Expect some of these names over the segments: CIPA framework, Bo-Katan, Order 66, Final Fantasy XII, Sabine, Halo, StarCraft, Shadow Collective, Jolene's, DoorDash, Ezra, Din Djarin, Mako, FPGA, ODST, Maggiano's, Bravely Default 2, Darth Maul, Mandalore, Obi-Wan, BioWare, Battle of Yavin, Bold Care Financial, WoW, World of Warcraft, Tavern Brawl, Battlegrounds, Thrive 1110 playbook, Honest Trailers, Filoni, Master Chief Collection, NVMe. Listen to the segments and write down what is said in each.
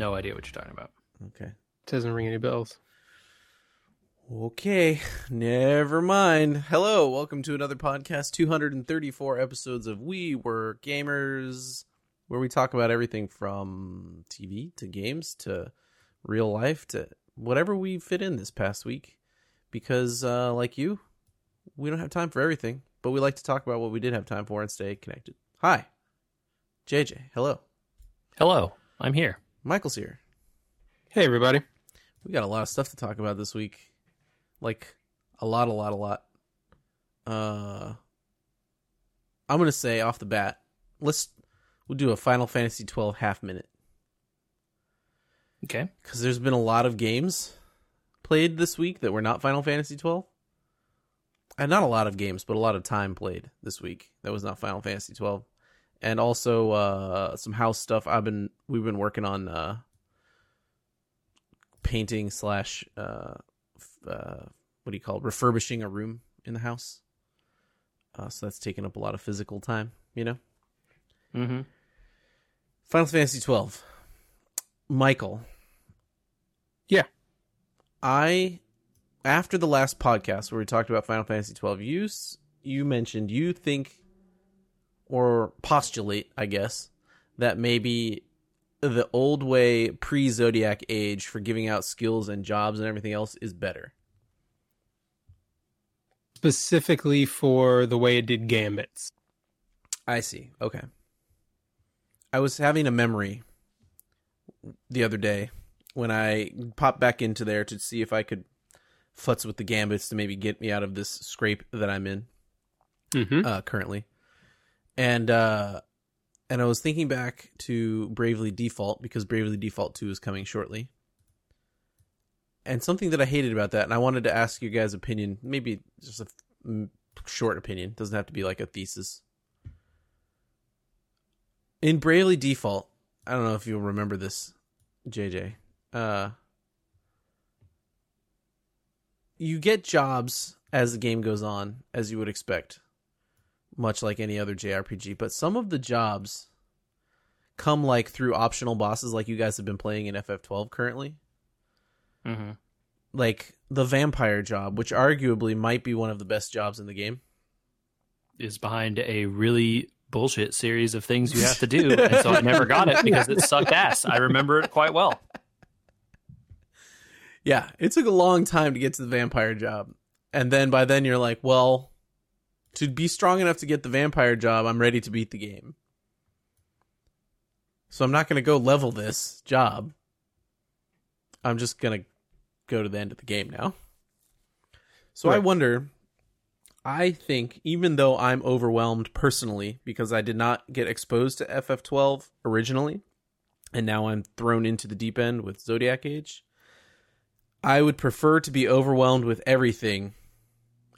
no idea what you're talking about. Okay. It doesn't ring any bells. Okay, never mind. Hello, welcome to another podcast, 234 episodes of We Were Gamers, where we talk about everything from TV to games to real life to whatever we fit in this past week. Because, like you, we don't have time for everything, but we like to talk about what we did have time for and stay connected. Hi, JJ, hello. Hello, I'm here. Michael's here. Hey, everybody. We got a lot of stuff to talk about this week. Like, a lot. I'm going to say off the bat, we'll do a Final Fantasy XII half minute. Okay. Because there's been a lot of games played this week that were not Final Fantasy XII. And not a lot of games, but a lot of time played this week that was not Final Fantasy XII. And also some house stuff we've been working on painting / what do you call it? Refurbishing a room in the house. So that's taken up a lot of physical time, you know? Mm-hmm. Final Fantasy XII. Michael. Yeah. After the last podcast where we talked about Final Fantasy XII, you mentioned you think, or postulate, I guess, that maybe the old way pre-Zodiac age for giving out skills and jobs and everything else is better. Specifically for the way it did Gambits. I see. Okay. I was having a memory the other day when I popped back into there to see if I could futz with the Gambits to maybe get me out of this scrape that I'm in currently. And I was thinking back to Bravely Default, because Bravely Default 2 is coming shortly. And something that I hated about that, and I wanted to ask you guys' opinion, maybe just a short opinion, doesn't have to be like a thesis. In Bravely Default, I don't know if you'll remember this, JJ. You get jobs as the game goes on, as you would expect, much like any other JRPG, but some of the jobs come like through optional bosses, like you guys have been playing in FF12 currently. Mm-hmm. Like the vampire job, which arguably might be one of the best jobs in the game, is behind a really bullshit series of things you have to do, and so I never got it because it sucked ass. I remember it quite well. Yeah, it took a long time to get to the vampire job, and then by then you're like, well, to be strong enough to get the vampire job, I'm ready to beat the game. So I'm not going to go level this job. I'm just going to go to the end of the game now. So right. I think, even though I'm overwhelmed personally, because I did not get exposed to FF12 originally, and now I'm thrown into the deep end with Zodiac Age, I would prefer to be overwhelmed with everything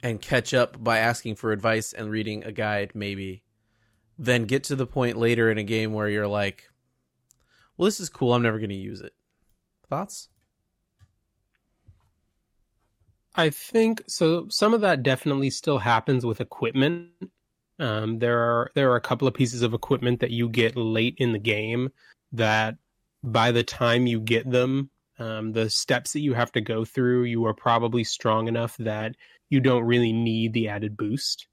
and catch up by asking for advice and reading a guide, maybe, then get to the point later in a game where you're like, well, this is cool, I'm never going to use it. Thoughts? I think, so some of that definitely still happens with equipment. There are a couple of pieces of equipment that you get late in the game that by the time you get them, the steps that you have to go through, you are probably strong enough that you don't really need the added boost.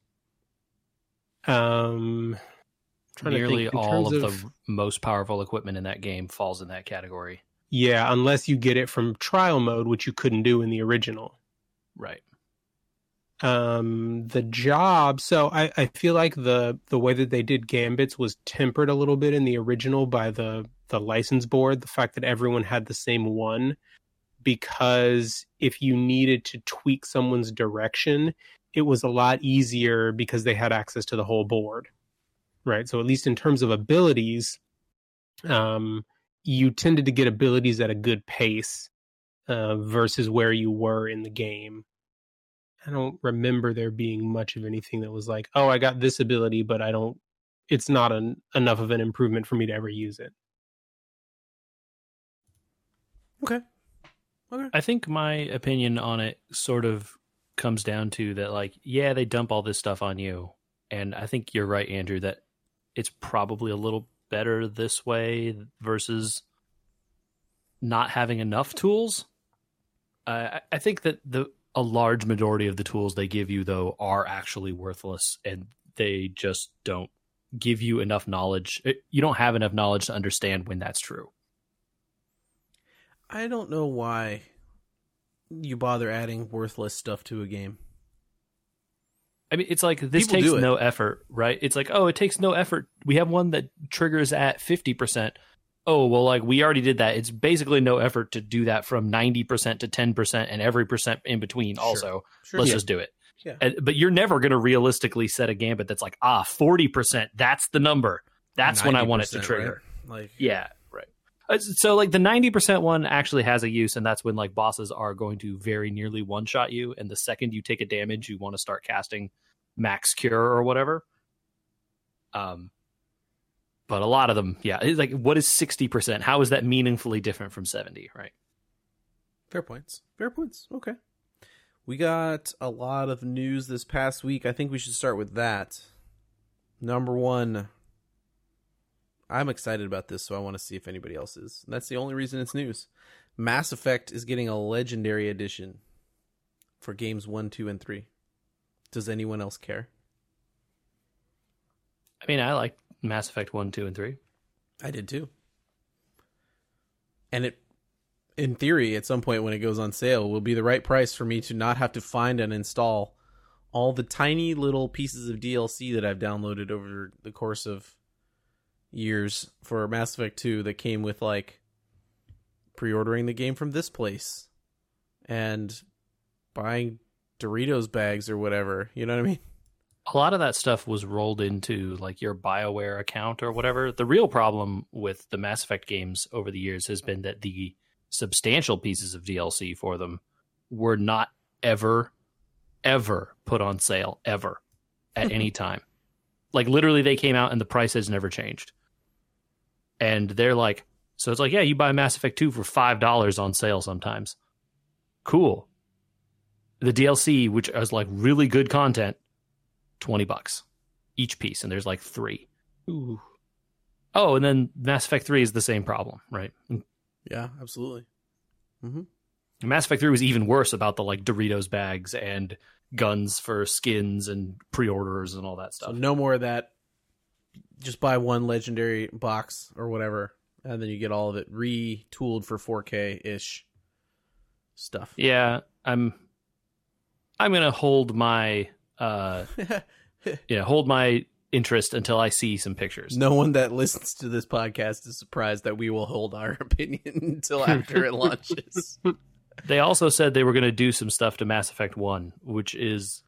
Nearly all of the most powerful equipment in that game falls in that category. Yeah, unless you get it from trial mode, which you couldn't do in the original. Right. The job. So I feel like the way that they did Gambits was tempered a little bit in the original by the license board, the fact that everyone had the same one. Because if you needed to tweak someone's direction, it was a lot easier because they had access to the whole board, right? So at least in terms of abilities, you tended to get abilities at a good pace versus where you were in the game. I don't remember there being much of anything that was like, oh, I got this ability, but it's not enough of an improvement for me to ever use it. Okay. Okay. I think my opinion on it sort of comes down to that, like, yeah, they dump all this stuff on you. And I think you're right, Andrew, that it's probably a little better this way versus not having enough tools. I think that a large majority of the tools they give you, though, are actually worthless, and they just don't give you enough knowledge. You don't have enough knowledge to understand when that's true. I don't know why you bother adding worthless stuff to a game. I mean, it's like, this takes no effort, right? It's like, oh, it takes no effort. We have one that triggers at 50%. Oh, well, like, we already did that. It's basically no effort to do that from 90% to 10% and every percent in between also. Sure. Let's just do it. Yeah. But you're never going to realistically set a gambit that's like, 40%. That's the number. That's when I want it to trigger. Right? Like, yeah. Right. So like the 90% one actually has a use. And that's when like bosses are going to very nearly one shot you. And the second you take a damage, you want to start casting max cure or whatever. But a lot of them, yeah. It's like, what is 60%? How is that meaningfully different from 70, right? Fair points. Okay. We got a lot of news this past week. I think we should start with that. Number one, I'm excited about this, so I want to see if anybody else is. And that's the only reason it's news. Mass Effect is getting a legendary edition for games 1, 2, and 3. Does anyone else care? I mean, I like Mass Effect 1, 2, and 3. I did too. And it, in theory, at some point when it goes on sale, will be the right price for me to not have to find and install all the tiny little pieces of DLC that I've downloaded over the course of years for Mass Effect 2 that came with, like, pre-ordering the game from this place and buying Doritos bags or whatever. You know what I mean? A lot of that stuff was rolled into, like, your BioWare account or whatever. The real problem with the Mass Effect games over the years has been that the substantial pieces of DLC for them were not ever put on sale, ever, at any time. Like, literally, they came out and the price has never changed. And they're like, so it's like, yeah, you buy Mass Effect 2 for $5 on sale sometimes. Cool. The DLC, which is, like, really good content, $20 each piece, and there's, like, three. Ooh. Oh, and then Mass Effect 3 is the same problem, right? Yeah, absolutely. Mm-hmm. Mass Effect 3 was even worse about the, like, Doritos bags and guns for skins and pre-orders and all that stuff. So no more of that. Just buy one legendary box or whatever, and then you get all of it retooled for 4K-ish stuff. Yeah, I'm going to hold my hold my interest until I see some pictures. No one that listens to this podcast is surprised that we will hold our opinion until after it launches. They also said they were going to do some stuff to Mass Effect 1, which is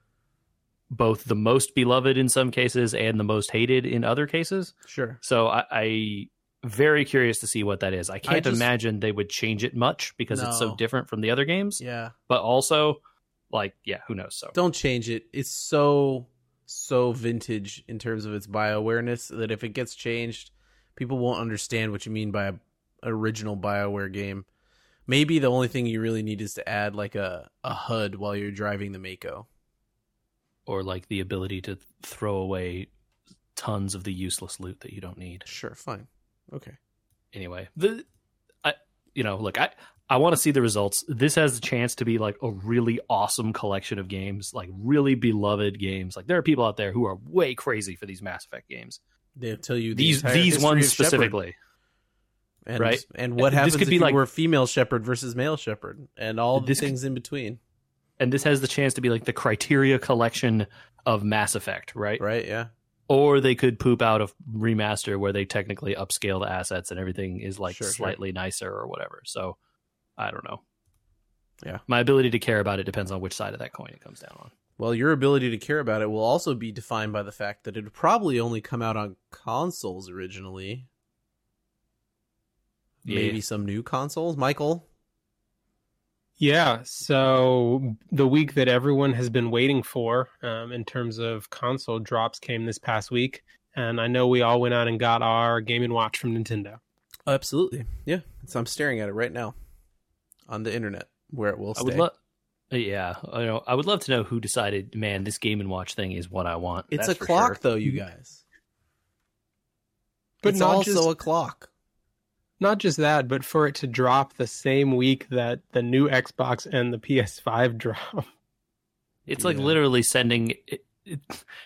both the most beloved in some cases and the most hated in other cases. Sure. So I'm very curious to see what that is. I can't imagine they would change it much because it's so different from the other games. Yeah. But also, like, yeah, who knows? So don't change it. It's so vintage in terms of its BioWareness that if it gets changed, people won't understand what you mean by an original BioWare game. Maybe the only thing you really need is to add, like, a HUD while you're driving the Mako. Or, like, the ability to throw away tons of the useless loot that you don't need. Sure, fine. Okay. Anyway, I want to see the results. This has the chance to be, like, a really awesome collection of games, like, really beloved games. Like, there are people out there who are way crazy for these Mass Effect games. They'll tell you these ones specifically. Shepard. And, right, and what happens if you were female shepherd versus male shepherd, and all the things in between. And this has the chance to be like the Criteria Collection of Mass Effect, right? Right, yeah. Or they could poop out a remaster where they technically upscale the assets and everything is like slightly nicer or whatever. So, I don't know. Yeah, my ability to care about it depends on which side of that coin it comes down on. Well, your ability to care about it will also be defined by the fact that it would probably only come out on consoles originally. Maybe some new consoles, Michael? Yeah, so the week that everyone has been waiting for in terms of console drops came this past week. And I know we all went out and got our Game & Watch from Nintendo. Oh, absolutely. Yeah. So I'm staring at it right now on the internet where it will stay. I would love to know who decided, man, this Game & Watch thing is what I want. It's a clock, though, you guys. But it's also a clock. Not just that, but for it to drop the same week that the new Xbox and the PS5 drop. It's like literally sending...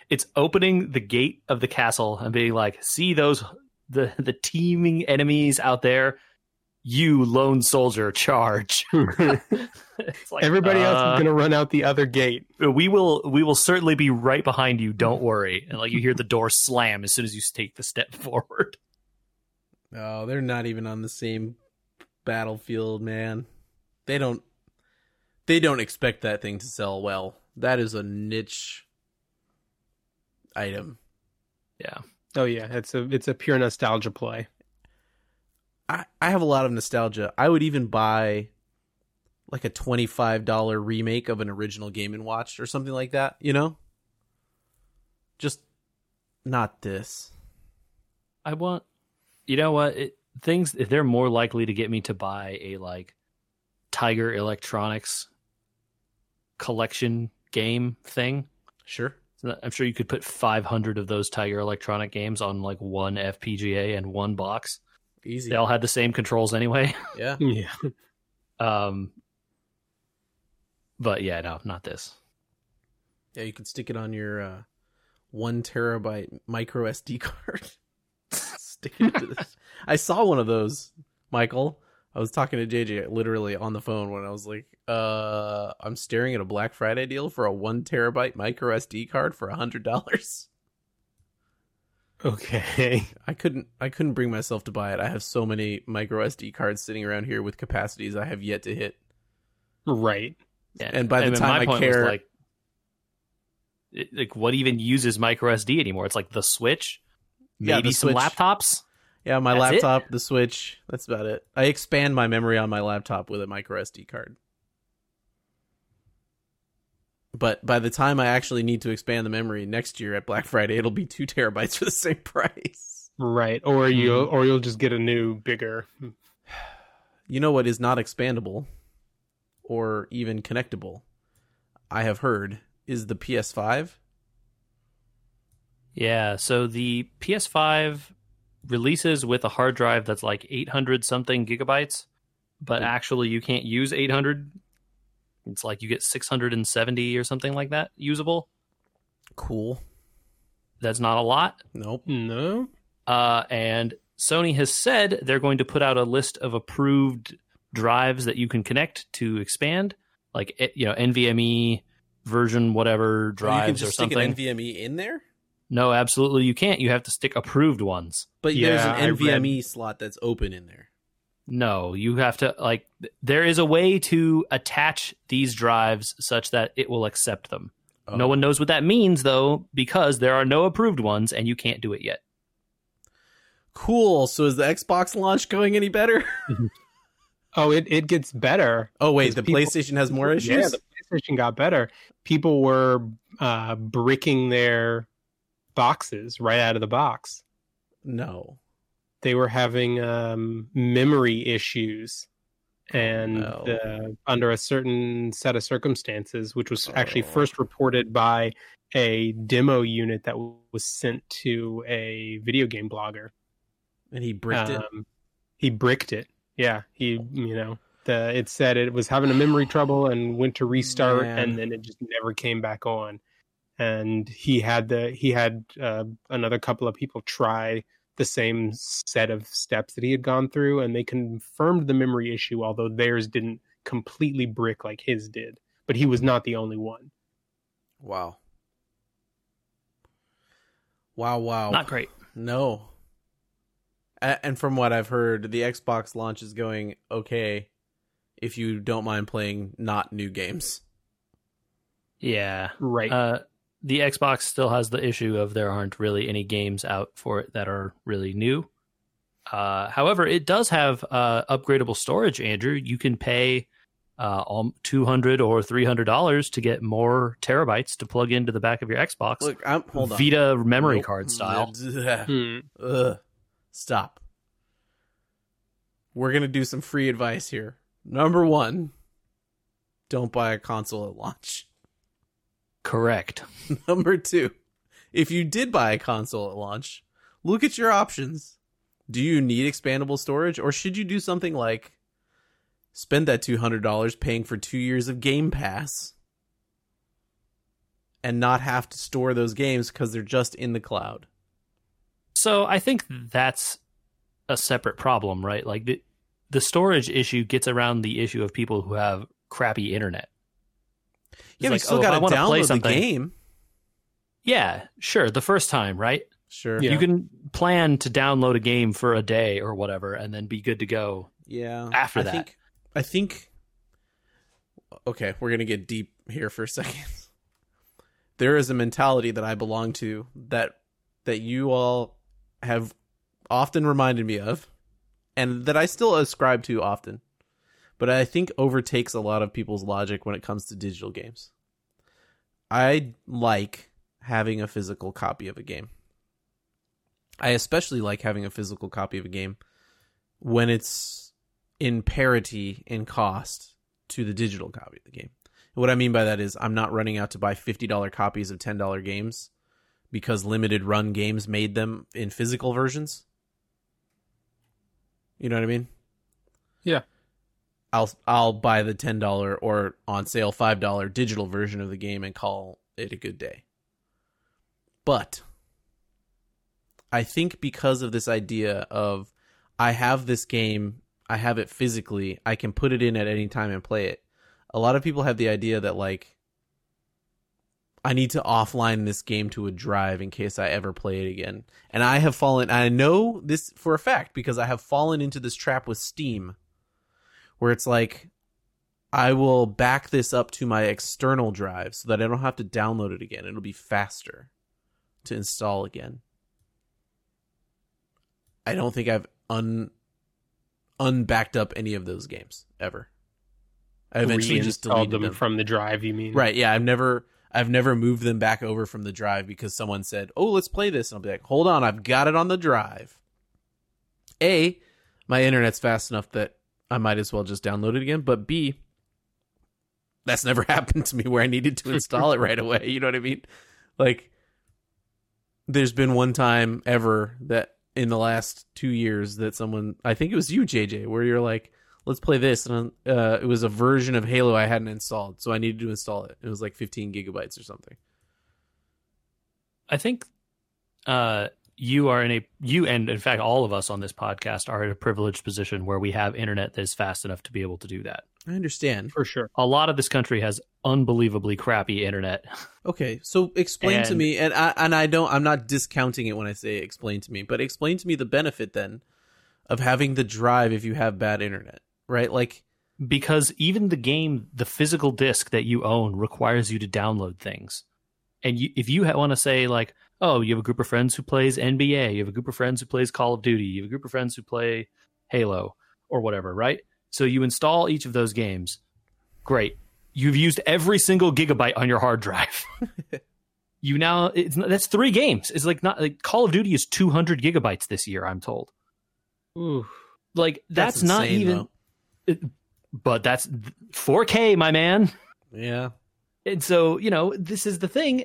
It's opening the gate of the castle and being like, see those the teeming enemies out there? You, lone soldier, charge. It's like, everybody else is going to run out the other gate. We will certainly be right behind you. Don't worry. And like you hear the door slam as soon as you take the step forward. Oh, they're not even on the same battlefield, man. They don't expect that thing to sell well. That is a niche item. Yeah. Oh yeah, it's a pure nostalgia play. I have a lot of nostalgia. I would even buy like a $25 remake of an original Game & Watch or something like that, you know? Just not this. I want... You know what? Things, they're more likely to get me to buy a like Tiger Electronics collection game thing. Sure. So I'm sure you could put 500 of those Tiger Electronic games on like one FPGA and one box. Easy. They all had the same controls anyway. Yeah. Yeah. But yeah, no, not this. Yeah, you could stick it on your 1 terabyte micro SD card. Stick it to this. I saw one of those, Michael. I was talking to JJ literally on the phone when I was like, I'm staring at a Black Friday deal for a 1 terabyte micro SD card for $100. Okay. I couldn't bring myself to buy it. I have so many micro SD cards sitting around here with capacities I have yet to hit. Right. Yeah. And by the time I care, like what even uses micro SD anymore? It's like the Switch, maybe some laptops. Yeah, my laptop, the Switch. That's about it. I expand my memory on my laptop with a micro SD card. But by the time I actually need to expand the memory next year at Black Friday, it'll be 2 terabytes for the same price. Right. Or you'll just get a new, bigger. You know what is not expandable or even connectable, I have heard, is the PS5. Yeah. So the PS5 releases with a hard drive that's like 800 something gigabytes, but actually you can't use 800. It's like you get 670 or something like that usable. Cool. That's not a lot. Nope. No. And Sony has said they're going to put out a list of approved drives that you can connect to expand, like, you know, NVMe version, whatever drives or something. You can just stick an NVMe in there? No, absolutely you can't. You have to stick approved ones. But yeah, there's an NVMe slot that's open in there. No, you have to, like, there is a way to attach these drives such that it will accept them. Oh. No one knows what that means, though, because there are no approved ones, and you can't do it yet. Cool. So is the Xbox launch going any better? Oh, it gets better. Oh, wait, the PlayStation has more issues? Yeah, the PlayStation got better. People were bricking their boxes right out of the box. No. They were having memory issues and under a certain set of circumstances, which was actually first reported by a demo unit that was sent to a video game blogger. And he bricked it? He bricked it. Yeah. He, it said it was having a memory trouble and went to restart, and then it just never came back on. And he had another couple of people try the same set of steps that he had gone through, and they confirmed the memory issue, although theirs didn't completely brick like his did. But he was not the only one. Wow. Wow, wow. Not great. No. And from what I've heard, the Xbox launch is going okay if you don't mind playing not new games. Yeah. Right. The Xbox still has the issue of there aren't really any games out for it that are really new. However, it does have upgradable storage, Andrew. You can pay $200 or $300 to get more terabytes to plug into the back of your Xbox. Look, Vita memory card style. Stop. We're going to do some free advice here. Number one, don't buy a console at launch. Correct. Number two, if you did buy a console at launch, look at your options. do you need expandable storage, or should you do something like spend that $200 paying for 2 years of Game Pass and not have to store those games because they're just in the cloud? So I think that's a separate problem, right? Like the storage issue gets around the issue of people who have crappy internet. Yeah, but like, you still got to download the game. Yeah, sure. The first time, right? Sure. Yeah. You can plan to download a game for a day or whatever and then be good to go. Yeah. After that. I think okay, we're going to get deep here for a second. There is a mentality that I belong to that you all have often reminded me of and that I still ascribe to often, but I think overtakes a lot of people's logic when it comes to digital games. I like having a physical copy of a game. I especially like having a physical copy of a game when it's in parity in cost to the digital copy of the game. And what I mean by that is I'm not running out to buy $50 copies of $10 games because limited run games made them in physical versions. You know what I mean? Yeah. I'll buy the $10 or on sale $5 digital version of the game and call it a good day. But I think because of this idea of I have this game, I have it physically, I can put it in at any time and play it. A lot of people have the idea that like I need to offline this game to a drive in case I ever play it again. And I know this for a fact because I have fallen into this trap with Steam where it's like I will back this up to my external drive so that I don't have to download it again. It'll be faster to install again. I don't think I've unbacked up any of those games ever. I eventually just deleted them from the drive. You mean? Right? Yeah. I've never moved them back over from the drive because someone said, "Oh, let's play this," and I'll be like, "Hold on, I've got it on the drive." A, my internet's fast enough that I might as well just download it again. But B, that's never happened to me where I needed to install it right away. You know what I mean? Like, there's been one time ever that in the last 2 years that someone, I think it was you, JJ, where you're like, let's play this. And it was a version of Halo I hadn't installed, so I needed to install it. It was like 15 gigabytes or something. I think you and in fact, all of us on this podcast are in a privileged position where we have internet that is fast enough to be able to do that. I understand. For sure. A lot of this country has unbelievably crappy internet. Okay, so explain to me, I'm not discounting it when I say explain to me, but explain to me the benefit then of having the drive if you have bad internet, right? Like, because even the game, the physical disc that you own requires you to download things. And if you want to say like, oh, you have a group of friends who plays NBA, you have a group of friends who plays Call of Duty, you have a group of friends who play Halo or whatever, right? So you install each of those games. Great. You've used every single gigabyte on your hard drive. That's three games. It's like not like Call of Duty is 200 gigabytes this year, I'm told. Ooh, like that's insane, not even. But that's 4K, my man. Yeah. And so this is the thing.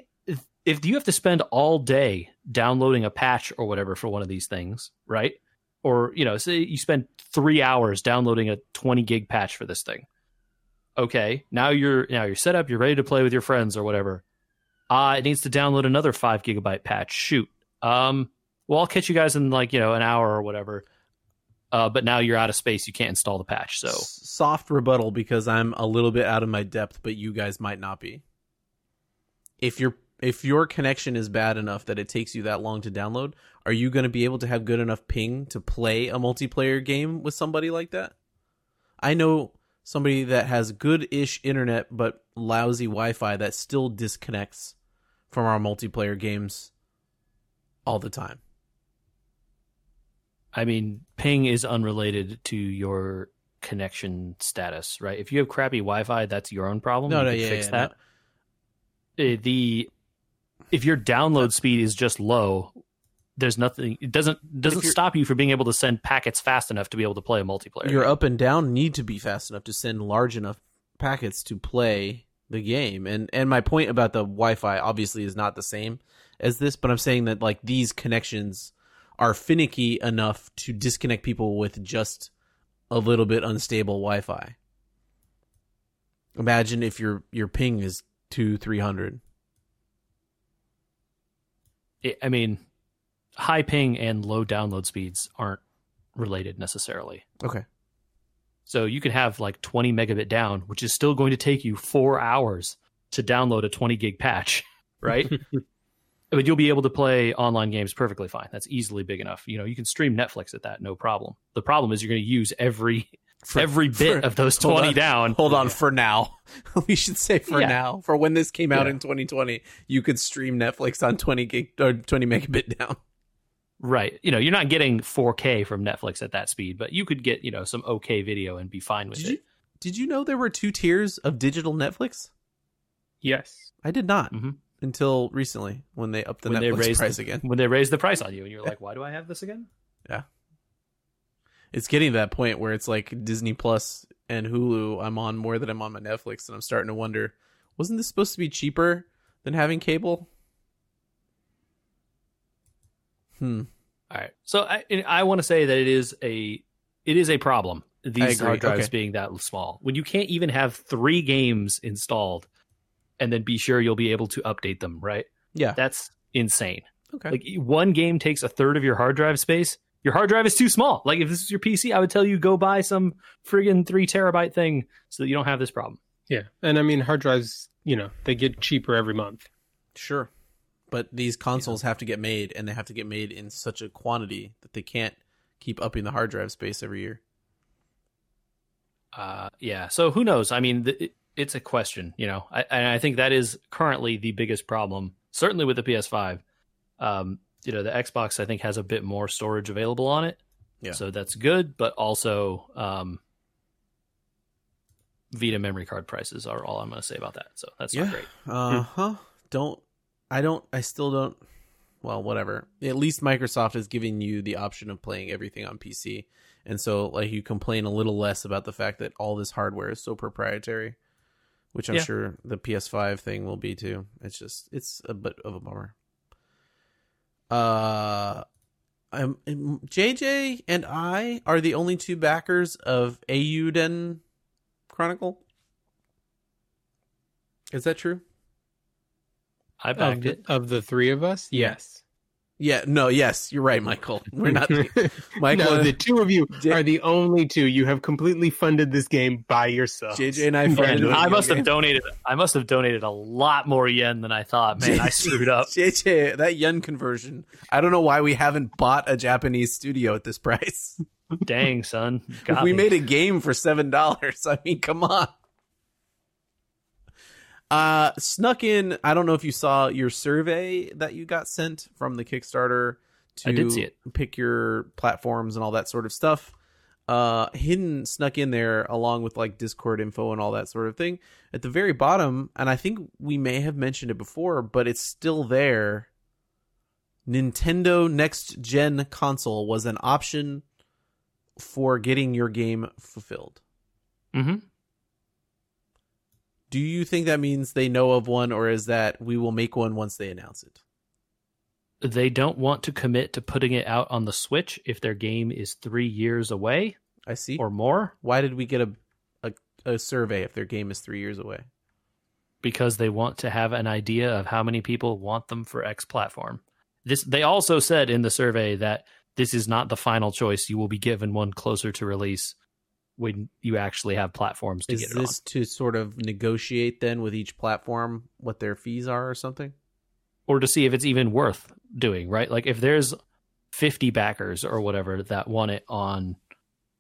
If you have to spend all day downloading a patch or whatever for one of these things, right? Or say you spend 3 hours downloading a 20 gig patch for this thing. Okay, now you're set up, you're ready to play with your friends or whatever. It needs to download another 5 gigabyte patch. Shoot. Well, I'll catch you guys in like an hour or whatever. But now you're out of space. You can't install the patch. So soft rebuttal because I'm a little bit out of my depth, but you guys might not be. If your connection is bad enough that it takes you that long to download, are you going to be able to have good enough ping to play a multiplayer game with somebody like that? I know somebody that has good-ish internet but lousy Wi-Fi that still disconnects from our multiplayer games all the time. I mean, ping is unrelated to your connection status, right? If you have crappy Wi-Fi, that's your own problem. No, you can fix that. No. If your download speed is just low, there's nothing. It doesn't stop you from being able to send packets fast enough to be able to play a multiplayer. Your up and down need to be fast enough to send large enough packets to play the game. And my point about the Wi-Fi obviously is not the same as this, but I'm saying that like these connections are finicky enough to disconnect people with just a little bit unstable Wi-Fi. Imagine if your ping is 200-300. I mean, high ping and low download speeds aren't related necessarily. Okay. So you could have like 20 megabit down, which is still going to take you 4 hours to download a 20 gig patch, right? But you'll be able to play online games perfectly fine. That's easily big enough. You know, you can stream Netflix at that, no problem. The problem is you're going to use every bit of those 20 down. Hold on, for now. We should say for now, for when this came out in 2020, you could stream Netflix on 20 gig or 20 megabit down. Right. You know, you're not getting 4K from Netflix at that speed, but you could get, you know, some okay video and be fine with it. Did you know there were 2 tiers of digital Netflix? Yes. I did not. Mm-hmm. Until recently, when they upped the Netflix price again. When they raised the price on you, and you're like, why do I have this again? Yeah. It's getting to that point where it's like Disney Plus and Hulu, I'm on more than I'm on my Netflix, and I'm starting to wonder, wasn't this supposed to be cheaper than having cable? All right. So I want to say that it is a problem, these hard drives being that small. When you can't even have 3 games installed and then be sure you'll be able to update them, right? Yeah. That's insane. Okay. Like, one game takes 1/3 of your hard drive space. Your hard drive is too small. Like, if this is your PC, I would tell you go buy some friggin' 3 terabyte thing so that you don't have this problem. Yeah. And I mean, hard drives, you know, they get cheaper every month. Sure. But these consoles have to get made, and they have to get made in such a quantity that they can't keep upping the hard drive space every year. Yeah. So who knows? I mean, it's a question, you know, and I think that is currently the biggest problem, certainly with the PS5. You know, the Xbox, I think, has a bit more storage available on it. Yeah. So that's good. But also, Vita memory card prices are all I'm going to say about that. So that's not great. Well, whatever. At least Microsoft is giving you the option of playing everything on PC. And so, like, you complain a little less about the fact that all this hardware is so proprietary. Which I'm sure the PS5 thing will be too. It's just, it's a bit of a bummer. JJ and I are the only 2 backers of Eiyuden Chronicle. Is that true? I backed it. Of the 3 of us? Yes. Yeah, no, yes, you're right, Michael. We're not Michael. No, the 2 of you are the only 2. You have completely funded this game by yourself. JJ and I funded it. I must have donated a lot more yen than I thought. Man, I screwed up. JJ, that yen conversion. I don't know why we haven't bought a Japanese studio at this price. Dang, son. We made a game for $7. I mean, come on. Snuck in, I don't know if you saw your survey that you got sent from the Kickstarter to I did see it. Pick your platforms and all that sort of stuff. Snuck in there along with like Discord info and all that sort of thing at the very bottom. And I think we may have mentioned it before, but it's still there. Nintendo Next Gen console was an option for getting your game fulfilled. Mm-hmm. Do you think that means they know of one, or is that we will make one once they announce it? They don't want to commit to putting it out on the Switch if their game is 3 years away. I see. Or more. Why did we get a survey if their game is 3 years away? Because they want to have an idea of how many people want them for X platform. They also said in the survey that this is not the final choice. You will be given one closer to release when you actually have platforms to get it on. Is this to sort of negotiate then with each platform what their fees are or something? Or to see if it's even worth doing, right? Like if there's 50 backers or whatever that want it on,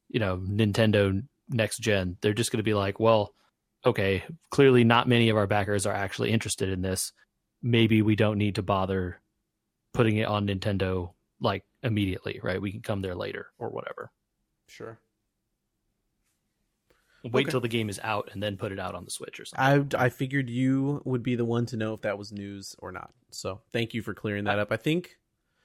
you know, Nintendo Next Gen, they're just going to be like, well, okay, clearly not many of our backers are actually interested in this. Maybe we don't need to bother putting it on Nintendo like immediately, right? We can come there later or whatever. Sure. Wait till the game is out and then put it out on the Switch or something. I figured you would be the one to know if that was news or not. So thank you for clearing that up. I think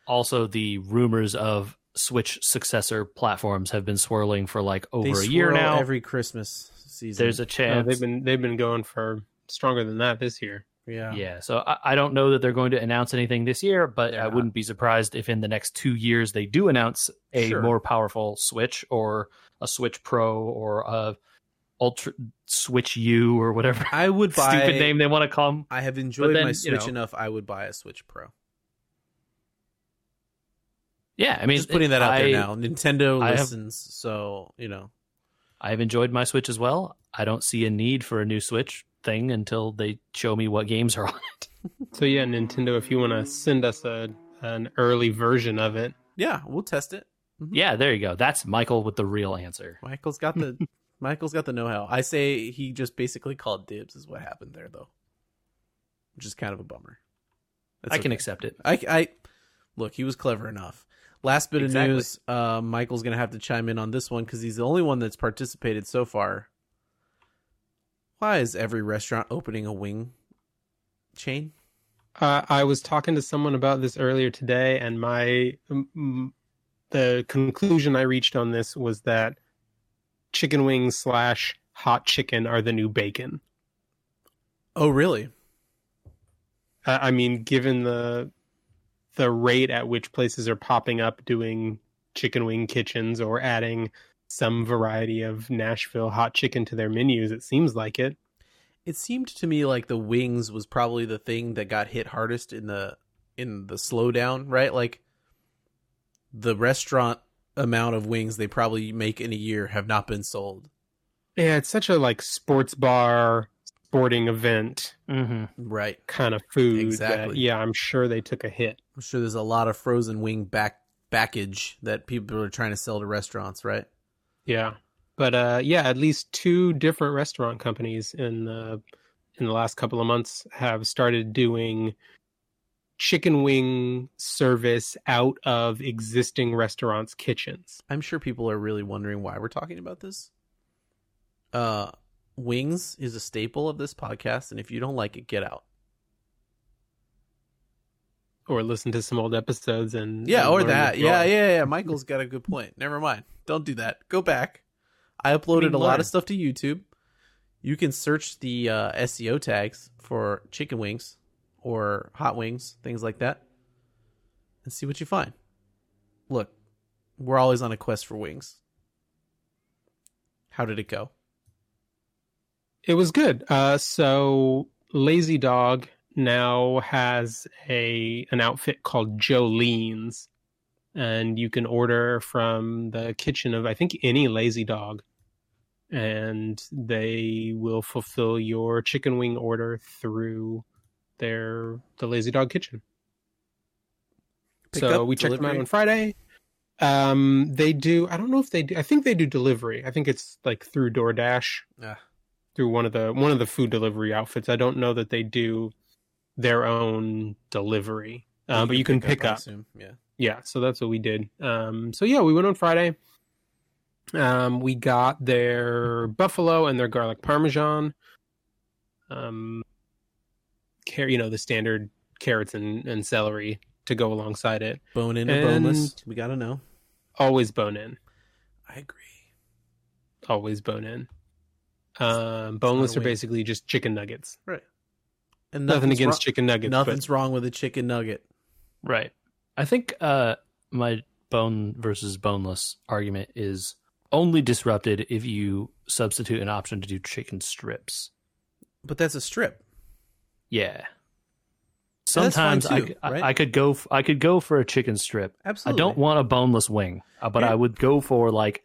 also the rumors of Switch successor platforms have been swirling for like over a year now. Every Christmas season, there's a chance. They've been going for stronger than that this year. Yeah. So I don't know that they're going to announce anything this year, but I wouldn't be surprised if in the next 2 years they do announce a more powerful Switch or a Switch Pro or a Ultra Switch U or whatever I would buy, stupid name they want to call them. I have enjoyed my Switch enough. I would buy a Switch Pro. Yeah, I mean, just putting that out there now. Nintendo listens, so you know. I've enjoyed my Switch as well. I don't see a need for a new Switch thing until they show me what games are on it. So yeah, Nintendo, if you want to send us an early version of it, yeah, we'll test it. Mm-hmm. Yeah, there you go. That's Michael with the real answer. Michael's got the know-how. I say he just basically called dibs is what happened there, though, which is kind of a bummer. I can accept it. I look, he was clever enough. Last bit of news, Michael's going to have to chime in on this one because he's the only one that's participated so far. Why is every restaurant opening a wing chain? I was talking to someone about this earlier today, and the conclusion I reached on this was that chicken wings / hot chicken are the new bacon. Oh, really? I mean, given the rate at which places are popping up doing chicken wing kitchens or adding some variety of Nashville hot chicken to their menus, it seems like it. It seemed to me like the wings was probably the thing that got hit hardest in the slowdown, right? Like the restaurant amount of wings they probably make in a year have not been sold. Yeah, it's such a like sports bar, sporting event, right? Kind of food. Exactly. That, yeah, I'm sure they took a hit. I'm sure there's a lot of frozen wing backage that people are trying to sell to restaurants, right? Yeah, but at least two different restaurant companies in the last couple of months have started doing chicken wing service out of existing restaurants' kitchens. I'm sure people are really wondering why we're talking about this. Wings is a staple of this podcast, and if you don't like it, get out. Or listen to some old episodes and... Yeah, and or that. Yeah. Michael's got a good point. Never mind. Don't do that. Go back. I uploaded a lot of stuff to YouTube. You can search the SEO tags for chicken wings or hot wings, things like that, and see what you find. Look, we're always on a quest for wings. How did it go? It was good. So Lazy Dog now has an outfit called Jolene's, and you can order from the kitchen of, I think, any Lazy Dog, and they will fulfill your chicken wing order through the Lazy Dog kitchen. We checked them out on Friday. They do. I don't know if they do. I think they do delivery. I think it's like through DoorDash. Yeah. Through one of the food delivery outfits. I don't know that they do their own delivery, but you can pick up. Yeah. So that's what we did. We went on Friday. We got their buffalo and their garlic parmesan. The standard carrots and celery to go alongside it. Bone in and boneless. We gotta know. Always bone in. I agree. Always bone in. Boneless are basically just chicken nuggets, right? And nothing against chicken nuggets. Nothing's wrong with a chicken nugget, right? I think my bone versus boneless argument is only disrupted if you substitute an option to do chicken strips. But that's a strip. Yeah. Sometimes I could go for a chicken strip. Absolutely. I don't want a boneless wing, but I would go for like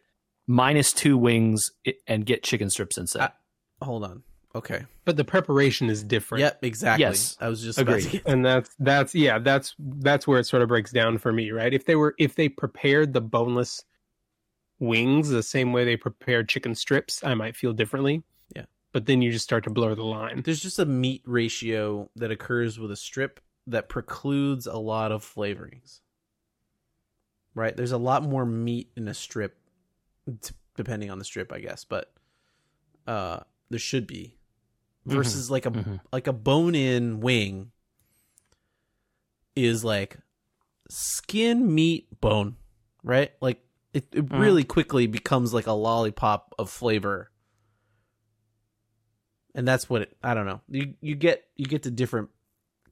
-2 wings and get chicken strips instead. Hold on. Okay. But the preparation is different. Yep, exactly. Yes. I was just agreed. And that's where it sort of breaks down for me, right? If they prepared the boneless wings the same way they prepared chicken strips, I might feel differently. Yeah. But then you just start to blur the line. There's just a meat ratio that occurs with a strip that precludes a lot of flavorings. Right? There's a lot more meat in a strip, depending on the strip, I guess, but there should be versus like a bone-in wing is like skin, meat, bone, right? Like it really quickly becomes like a lollipop of flavor And that's what it, I don't know. You get to different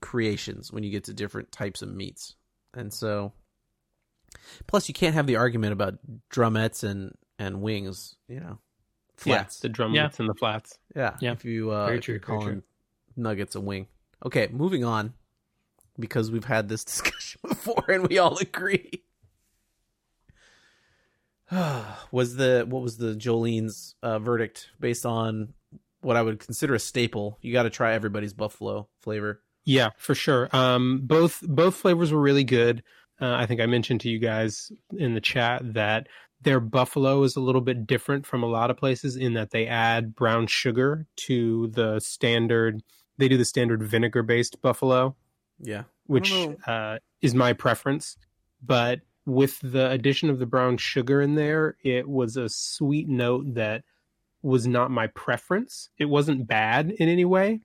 creations when you get to different types of meats. And so, plus you can't have the argument about drumettes and wings, you know, flats. Yeah, the drumettes and the flats. Yeah. If you if you're calling nuggets a wing. Okay, moving on, because we've had this discussion before and we all agree. What was the Jolene's verdict based on what I would consider a staple? You got to try everybody's buffalo flavor. Yeah, for sure. Both flavors were really good. I think I mentioned to you guys in the chat that their buffalo is a little bit different from a lot of places in that they add brown sugar to the standard. They do the standard vinegar-based buffalo. Yeah, which is my preference. But with the addition of the brown sugar in there, it was a sweet note that was not my preference. It wasn't bad in any way.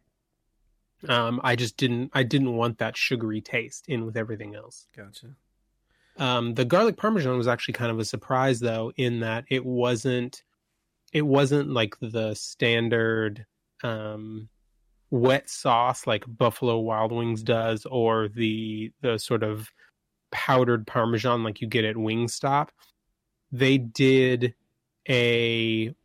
I didn't want that sugary taste in with everything else. Gotcha. The garlic parmesan was actually kind of a surprise, though, in that it wasn't like the standard wet sauce like Buffalo Wild Wings does, or the sort of powdered parmesan like you get at Wingstop. They did a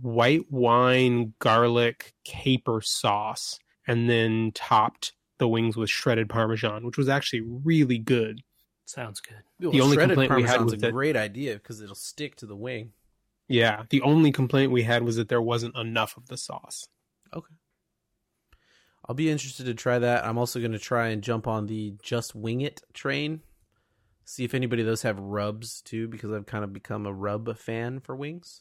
white wine garlic caper sauce and then topped the wings with shredded parmesan, which was actually really good. Sounds good. Well, the only complaint we had was a great idea because it'll stick to the wing. Yeah, the only complaint we had was that there wasn't enough of the sauce. Okay. I'll be interested to try that. I'm also going to try and jump on the Just Wing It train. See if anybody of those have rubs too, because I've kind of become a rub fan for wings.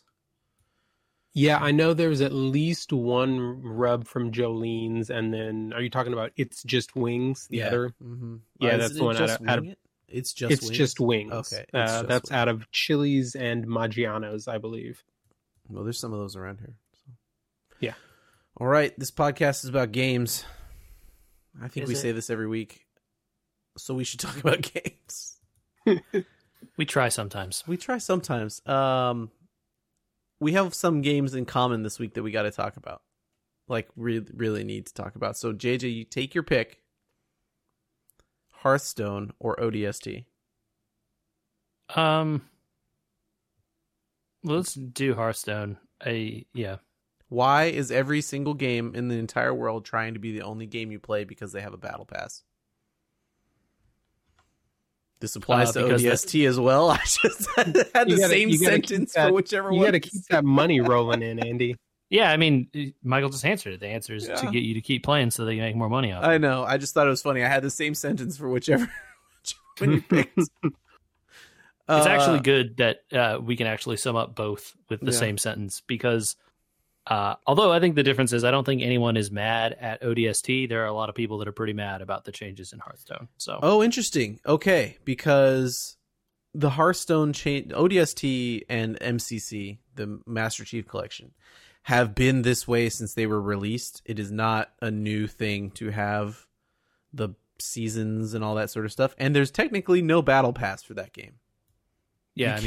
Yeah, I know there's at least one rub from Jolene's, and then are you talking about It's Just Wings? The other, mm-hmm. Yeah, that's the one out of It's Just Wings. Okay, that's out of Chili's and Maggiano's, I believe. Well, there's some of those around here. So. Yeah. All right, this podcast is about games. I think we say this every week, so we should talk about games. We try sometimes. We have some games in common this week that we got to talk about. Like, really, really need to talk about. So, JJ, you take your pick. Hearthstone or ODST? Let's do Hearthstone. Why is every single game in the entire world trying to be the only game you play because they have a battle pass? This applies to ODST as well. I just had the same sentence for whichever one. You got to keep that money rolling in, Andy. Yeah, I mean, Michael just answered it. The answer is to get you to keep playing so they can make more money off it. I know. I just thought it was funny. I had the same sentence for whichever one you picked. It's actually good that we can actually sum up both with the same sentence because although I think the difference is I don't think anyone is mad at ODST. There are a lot of people that are pretty mad about the changes in Hearthstone. So, oh, interesting. Okay, because the Hearthstone change, ODST and MCC, the Master Chief Collection, have been this way since they were released. It is not a new thing to have the seasons and all that sort of stuff. And there's technically no battle pass for that game. Yeah,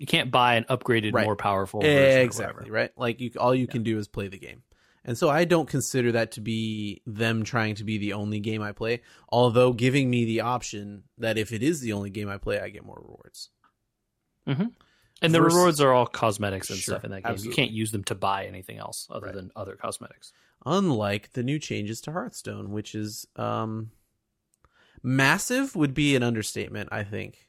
you can't buy an upgraded, more powerful version. Exactly, right? Like, all you can do is play the game. And so I don't consider that to be them trying to be the only game I play, although giving me the option that if it is the only game I play, I get more rewards. Mm-hmm. And the rewards are all cosmetics and stuff in that game. Absolutely. You can't use them to buy anything else other than other cosmetics. Unlike the new changes to Hearthstone, which is massive would be an understatement, I think.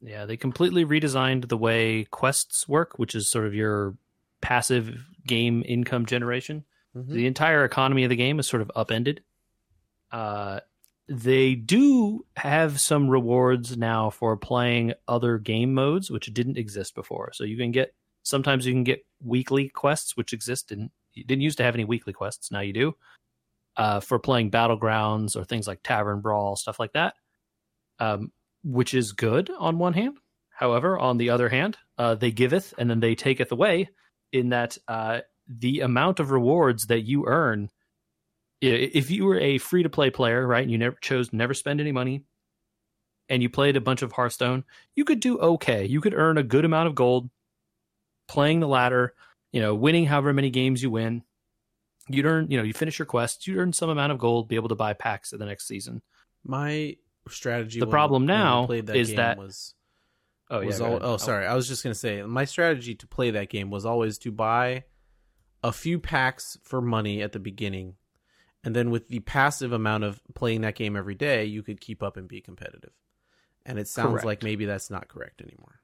Yeah, they completely redesigned the way quests work, which is sort of your passive game income generation. Mm-hmm. The entire economy of the game is sort of upended. They do have some rewards now for playing other game modes, which didn't exist before. So sometimes you can get weekly quests, which didn't used to have any weekly quests. Now you do for playing Battlegrounds or things like Tavern Brawl, stuff like that. Which is good on one hand. However, on the other hand, they giveth and then they taketh away in that the amount of rewards that you earn, if you were a free-to-play player, right, and you chose to never spend any money and you played a bunch of Hearthstone, you could do okay. You could earn a good amount of gold playing the ladder, winning however many games you win, you'd earn, you know, you finish your quests, you'd earn some amount of gold, be able to buy packs at the next season. My strategy. The problem now is that. I was just going to say, my strategy to play that game was always to buy a few packs for money at the beginning. And then with the passive amount of playing that game every day, you could keep up and be competitive. And it sounds like maybe that's not correct anymore.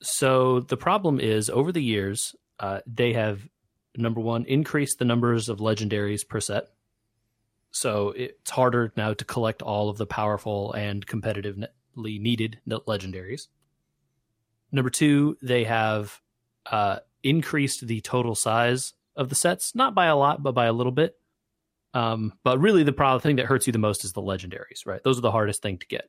So the problem is, over the years, they have, number one, increased the numbers of legendaries per set. So it's harder now to collect all of the powerful and competitively needed legendaries. Number two, they have increased the total size of the sets, not by a lot, but by a little bit. But really, the problem thing that hurts you the most is the legendaries, right? Those are the hardest thing to get.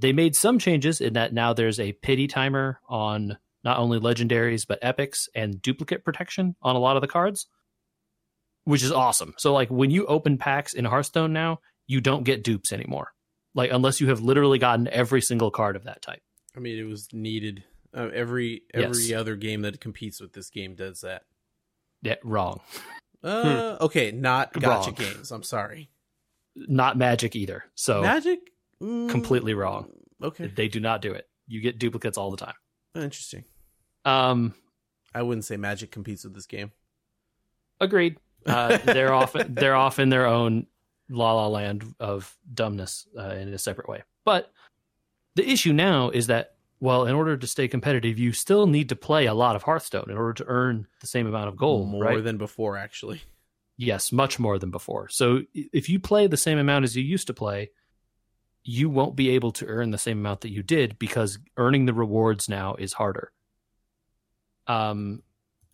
They made some changes in that now there's a pity timer on not only legendaries, but epics and duplicate protection on a lot of the cards, which is awesome. So like when you open packs in Hearthstone now, you don't get dupes anymore. Like unless you have literally gotten every single card of that type. I mean, it was needed. Every other game that competes with this game does that. Yeah, wrong. Okay, not gotcha wrong. Games. I'm sorry. Not Magic either. So Magic? Completely wrong. Okay. They do not do it. You get duplicates all the time. Interesting. I wouldn't say Magic competes with this game. Agreed. They're off in their own la la land of dumbness in a separate way. But the issue now is that, well, in order to stay competitive, you still need to play a lot of Hearthstone in order to earn the same amount of gold. More than before, actually. Yes, much more than before. So if you play the same amount as you used to play, you won't be able to earn the same amount that you did because earning the rewards now is harder.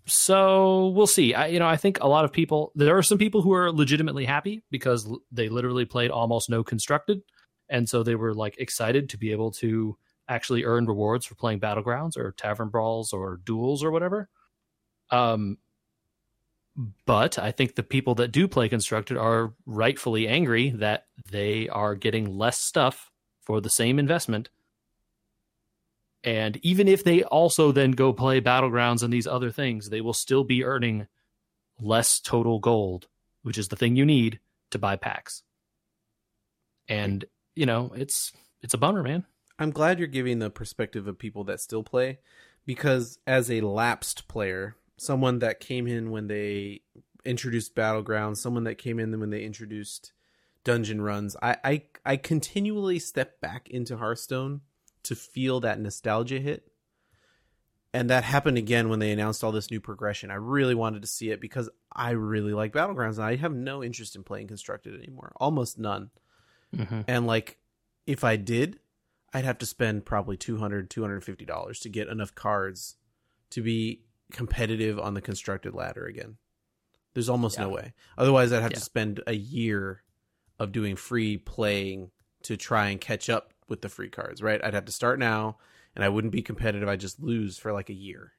So we'll see. I think a lot of people, there are some people who are legitimately happy because they literally played almost no constructed. And so they were like excited to be able to actually earn rewards for playing Battlegrounds or Tavern Brawls or Duels or whatever. But I think the people that do play constructed are rightfully angry that they are getting less stuff for the same investment. And even if they also then go play Battlegrounds and these other things, they will still be earning less total gold, which is the thing you need to buy packs. And, you know, it's a bummer, man. I'm glad you're giving the perspective of people that still play, because as a lapsed player, someone that came in when they introduced Battlegrounds, someone that came in when they introduced Dungeon Runs. I continually step back into Hearthstone to feel that nostalgia hit. And that happened again when they announced all this new progression. I really wanted to see it because I really like Battlegrounds, and I have no interest in playing Constructed anymore. Almost none. Mm-hmm. And like, if I did, I'd have to spend probably $200, $250 to get enough cards to be competitive on the constructed ladder again. There's almost no way. Otherwise, I'd have to spend a year of doing free playing to try and catch up with the free cards, right? I'd have to start now, and I wouldn't be competitive. I'd just lose for like a year.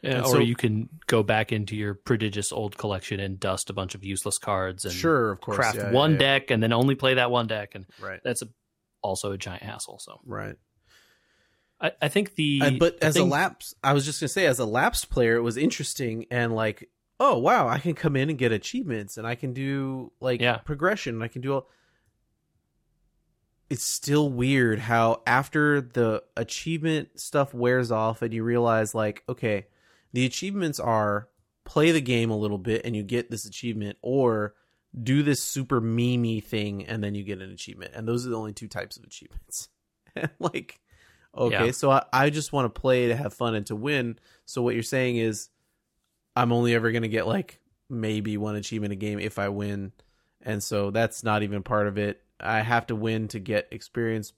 Yeah, or so, you can go back into your prodigious old collection and dust a bunch of useless cards and craft one deck and then only play that one deck. And that's also a giant hassle. So right. I think as a lapsed player, it was interesting and like, oh wow, I can come in and get achievements and I can do like progression. And I can do all. It's still weird how after the achievement stuff wears off and you realize like, okay, the achievements are play the game a little bit and you get this achievement, or do this super memey thing and then you get an achievement. And those are the only two types of achievements. Like, okay, so I just want to play to have fun and to win. So what you're saying is I'm only ever going to get like maybe one achievement a game if I win. And so that's not even part of it. I have to win to get experience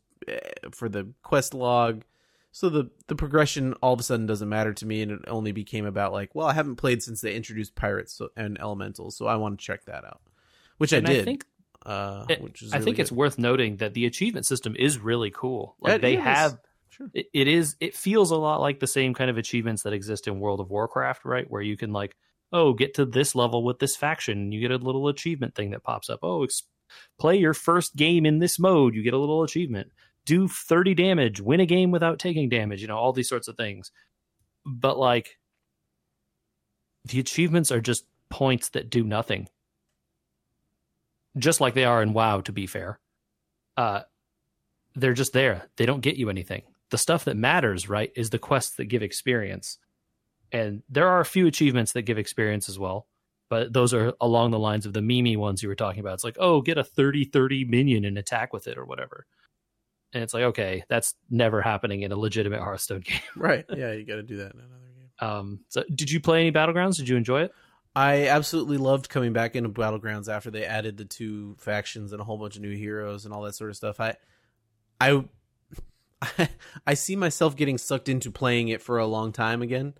for the quest log. So the progression all of a sudden doesn't matter to me. And it only became about like, well, I haven't played since they introduced pirates and elementals. So I want to check that out, which I did. I think it's worth noting that the achievement system is really cool. Like it feels a lot like the same kind of achievements that exist in World of Warcraft, right? Where you can like, oh, get to this level with this faction, and you get a little achievement thing that pops up. Oh, play your first game in this mode, you get a little achievement. Do 30 damage, win a game without taking damage, you know, all these sorts of things. But like, the achievements are just points that do nothing. Just like they are in WoW, to be fair. They're just there. They don't get you anything. The stuff that matters, right, is the quests that give experience. And there are a few achievements that give experience as well, but those are along the lines of the meme ones you were talking about. It's like, oh, get a 30-30 minion and attack with it or whatever. And it's like, okay, that's never happening in a legitimate Hearthstone game. Right. Yeah, you got to do that in another game. So did you play any Battlegrounds? Did you enjoy it? I absolutely loved coming back into Battlegrounds after they added the two factions and a whole bunch of new heroes and all that sort of stuff. I see myself getting sucked into playing it for a long time again,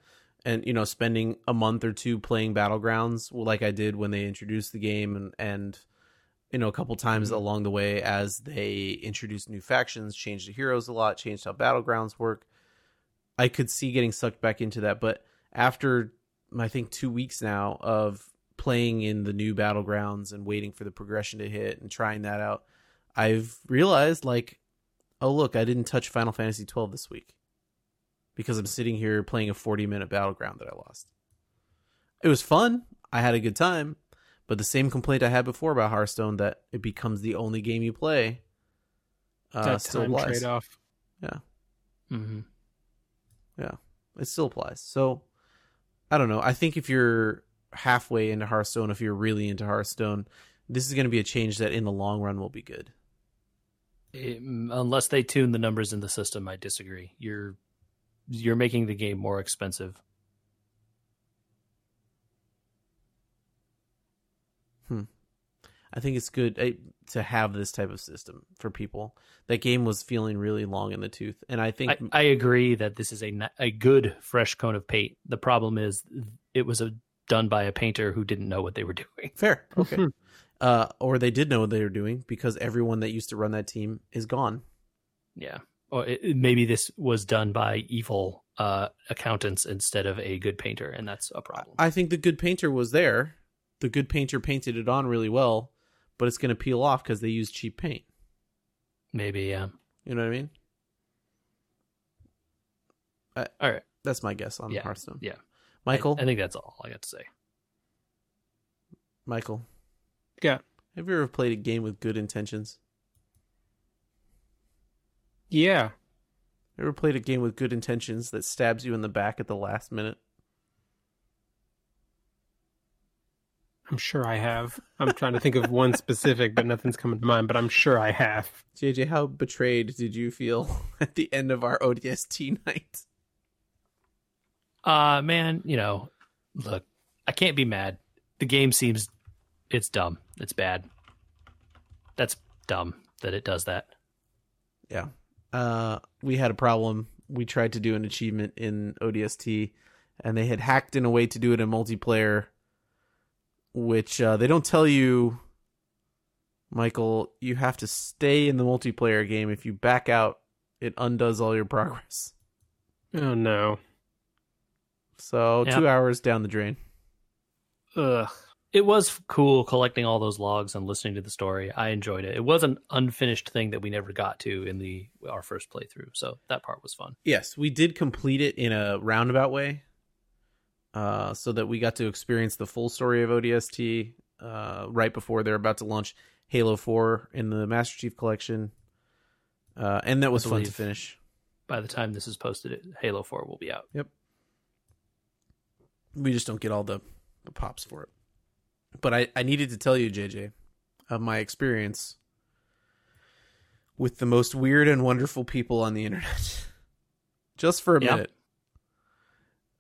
and, you know, spending a month or two playing Battlegrounds like I did when they introduced the game, and you know, a couple times along the way as they introduced new factions, changed the heroes a lot, changed how Battlegrounds work. I could see getting sucked back into that, but after I think 2 weeks now of playing in the new Battlegrounds and waiting for the progression to hit and trying that out, I've realized, like, oh, look, I didn't touch Final Fantasy XII this week because I'm sitting here playing a 40-minute Battleground that I lost. It was fun. I had a good time. But the same complaint I had before about Hearthstone, that it becomes the only game you play, that still time applies. Trade-off. Yeah. Mm-hmm. Yeah. It still applies. So, I don't know. I think if you're halfway into Hearthstone, if you're really into Hearthstone, this is going to be a change that in the long run will be good. Unless they tune the numbers in the system, I disagree. You're making the game more expensive. I think it's good to have this type of system for people. That game was feeling really long in the tooth, and I think I agree that this is a good fresh coat of paint. The problem is it was done by a painter who didn't know what they were doing. Fair, okay, or they did know what they were doing because everyone that used to run that team is gone. Yeah, or maybe this was done by evil accountants instead of a good painter, and that's a problem. I think the good painter was there. The good painter painted it on really well. But it's going to peel off because they use cheap paint. Maybe, yeah. You know what I mean? All right. That's my guess on Hearthstone. Yeah. Michael? I think that's all I got to say. Michael? Yeah. Have you ever played a game with good intentions? Yeah. Ever played a game with good intentions that stabs you in the back at the last minute? I'm sure I have. I'm trying to think of one specific, but nothing's coming to mind, but I'm sure I have. JJ, how betrayed did you feel at the end of our ODST night? Man, you know, look, I can't be mad. The game seems, it's dumb. It's bad. That's dumb that it does that. Yeah. We had a problem. We tried to do an achievement in ODST, and they had hacked in a way to do it in multiplayer, which they don't tell you, Michael, you have to stay in the multiplayer game. If you back out, it undoes all your progress. Oh, no. So 2 hours down the drain. Ugh. It was cool collecting all those logs and listening to the story. I enjoyed it. It was an unfinished thing that we never got to in our first playthrough. So that part was fun. Yes, we did complete it in a roundabout way. So that we got to experience the full story of ODST right before they're about to launch Halo 4 in the Master Chief Collection. And that was fun to finish. By the time this is posted, Halo 4 will be out. Yep. We just don't get all the pops for it. But I needed to tell you, JJ, of my experience with the most weird and wonderful people on the internet. Just for a minute.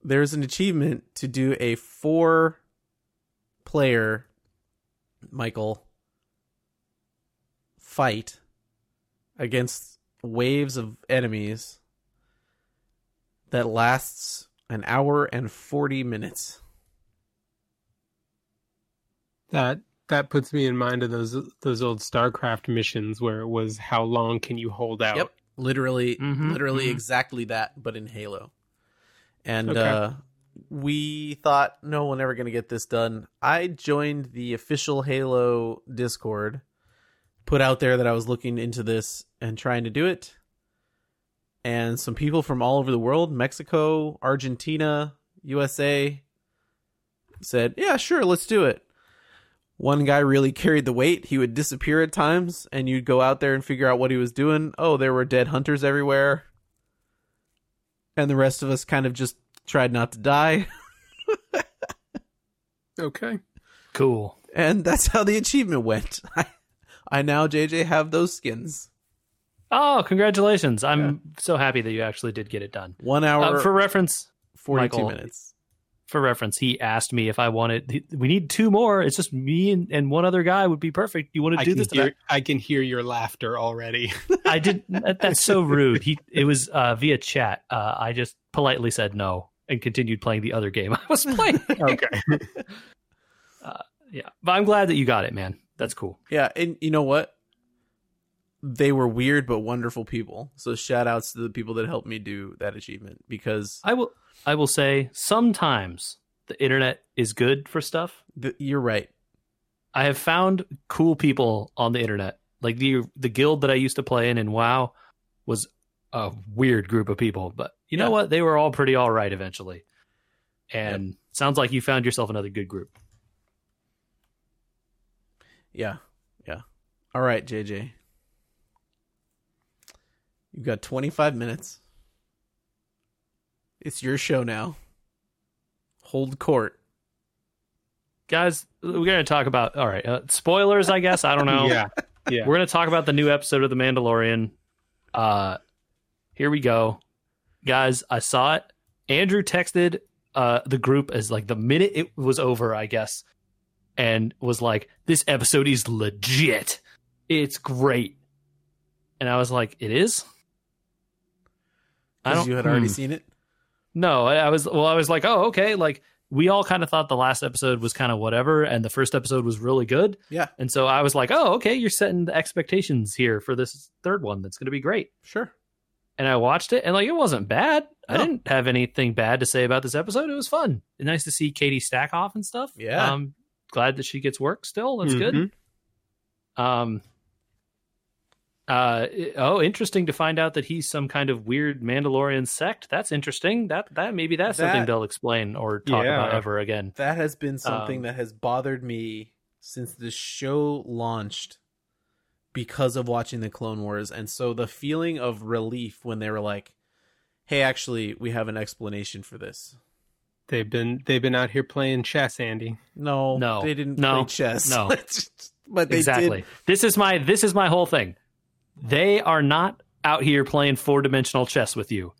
There's an achievement to do a 4-player, Michael, fight against waves of enemies that lasts 1 hour and 40 minutes. That puts me in mind of those old StarCraft missions where it was how long can you hold out? Yep, literally exactly that, but in Halo. And okay. We thought, no, we're never going to get this done. I joined the official Halo Discord, put out there that I was looking into this and trying to do it. And some people from all over the world, Mexico, Argentina, USA, said, yeah, sure, let's do it. One guy really carried the weight. He would disappear at times, and you'd go out there and figure out what he was doing. Oh, there were dead hunters everywhere. And the rest of us kind of just tried not to die. Okay. Cool. And that's how the achievement went. I now, JJ, have those skins. Oh, congratulations. I'm so happy that you actually did get it done. 1 hour. For reference, 42 Michael, minutes. For reference, he asked me if I wanted... We need two more. It's just me and one other guy would be perfect. You want to do this? I can hear your laughter already. I did. That's so rude. It was via chat. I just politely said no and continued playing the other game I was playing. Okay. Yeah. But I'm glad that you got it, man. That's cool. Yeah. And you know what? They were weird but wonderful people. So shout outs to the people that helped me do that achievement, because... I will say, sometimes the internet is good for stuff. You're right. I have found cool people on the internet. Like the guild that I used to play in WoW was a weird group of people. But you know what? They were all pretty all right eventually. And sounds like you found yourself another good group. Yeah. Yeah. All right, JJ. You've got 25 minutes. It's your show now. Hold court. Guys, we're going to talk about... All right. Spoilers, I guess. I don't know. Yeah. We're going to talk about the new episode of The Mandalorian. Here we go. Guys, I saw it. Andrew texted the group as like the minute it was over, I guess, and was like, this episode is legit. It's great. And I was like, it is? Because you had already seen it? No, I was like, oh, okay. Like, we all kind of thought the last episode was kind of whatever, and the first episode was really good. Yeah. And so I was like, oh, okay, you're setting the expectations here for this third one. That's going to be great. Sure. And I watched it, and like, it wasn't bad. No. I didn't have anything bad to say about this episode. It was fun. Nice to see Katie Sackhoff and stuff. Yeah. Glad that she gets work still. That's good. Interesting to find out that he's some kind of weird Mandalorian sect. That's interesting. That maybe that's something they'll explain or talk about ever again. That has been something that has bothered me since the show launched because of watching the Clone Wars. And so the feeling of relief when they were like, hey, actually, we have an explanation for this. They've been out here playing chess, Andy. No, they didn't play chess. No, but they exactly. Did. This is my whole thing. They are not out here playing four-dimensional chess with you.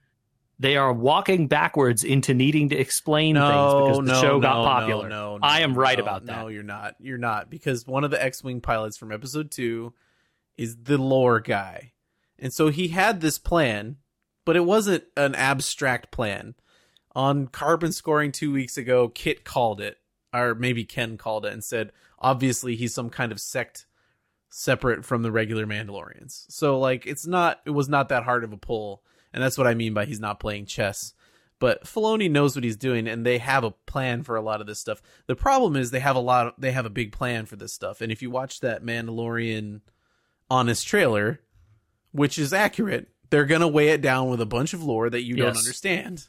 They are walking backwards into needing to explain things because the show got popular. I am right about that. No, you're not. You're not, because one of the X-Wing pilots from episode 2 is the lore guy. And so he had this plan, but it wasn't an abstract plan. On Carbon Scoring 2 weeks ago, Kit called it, or maybe Ken called it, and said, obviously he's some kind of sect separate from the regular Mandalorians. So like, it was not that hard of a pull. And that's what I mean by he's not playing chess, but Filoni knows what he's doing, and they have a plan for a lot of this stuff. The problem is they have a big plan for this stuff. And if you watch that Mandalorian honest trailer, which is accurate, they're going to weigh it down with a bunch of lore that you don't understand.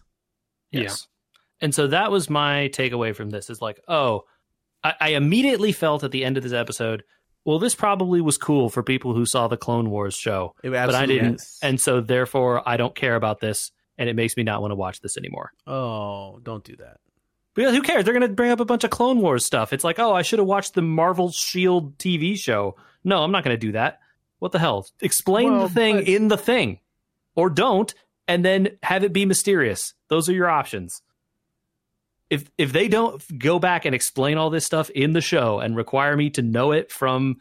Yes. Yeah. And so that was my takeaway from this, is like, I immediately felt at the end of this episode, well, this probably was cool for people who saw the Clone Wars show, but I didn't. Is. And so therefore I don't care about this, and it makes me not want to watch this anymore. Oh, don't do that. Because who cares? They're going to bring up a bunch of Clone Wars stuff. It's like, oh, I should have watched the Marvel S.H.I.E.L.D. TV show. No, I'm not going to do that. What the hell? Explain the thing in the thing, or don't, and then have it be mysterious. Those are your options. If they don't go back and explain all this stuff in the show and require me to know it from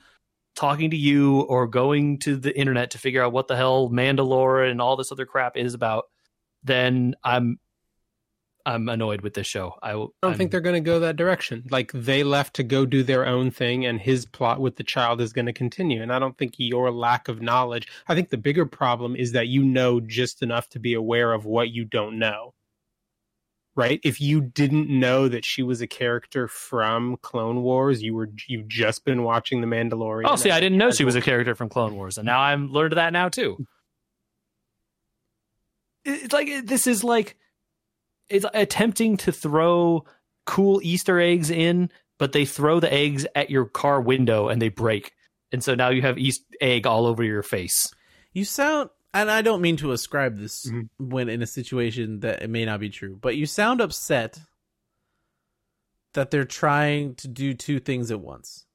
talking to you or going to the internet to figure out what the hell Mandalore and all this other crap is about, then I'm annoyed with this show. I don't think they're going to go that direction. Like, they left to go do their own thing, and his plot with the child is going to continue. And I don't think your lack of knowledge... I think the bigger problem is that you know just enough to be aware of what you don't know. Right? If you didn't know that she was a character from Clone Wars, you've just been watching The Mandalorian. Oh, see, I didn't know she was a character from Clone Wars, and now I'm learned that now too. It's like, this is like, it's attempting to throw cool Easter eggs in, but they throw the eggs at your car window and they break. And so now you have Easter egg all over your face. You sound, and I don't mean to ascribe this when in a situation that it may not be true, but you sound upset that they're trying to do two things at once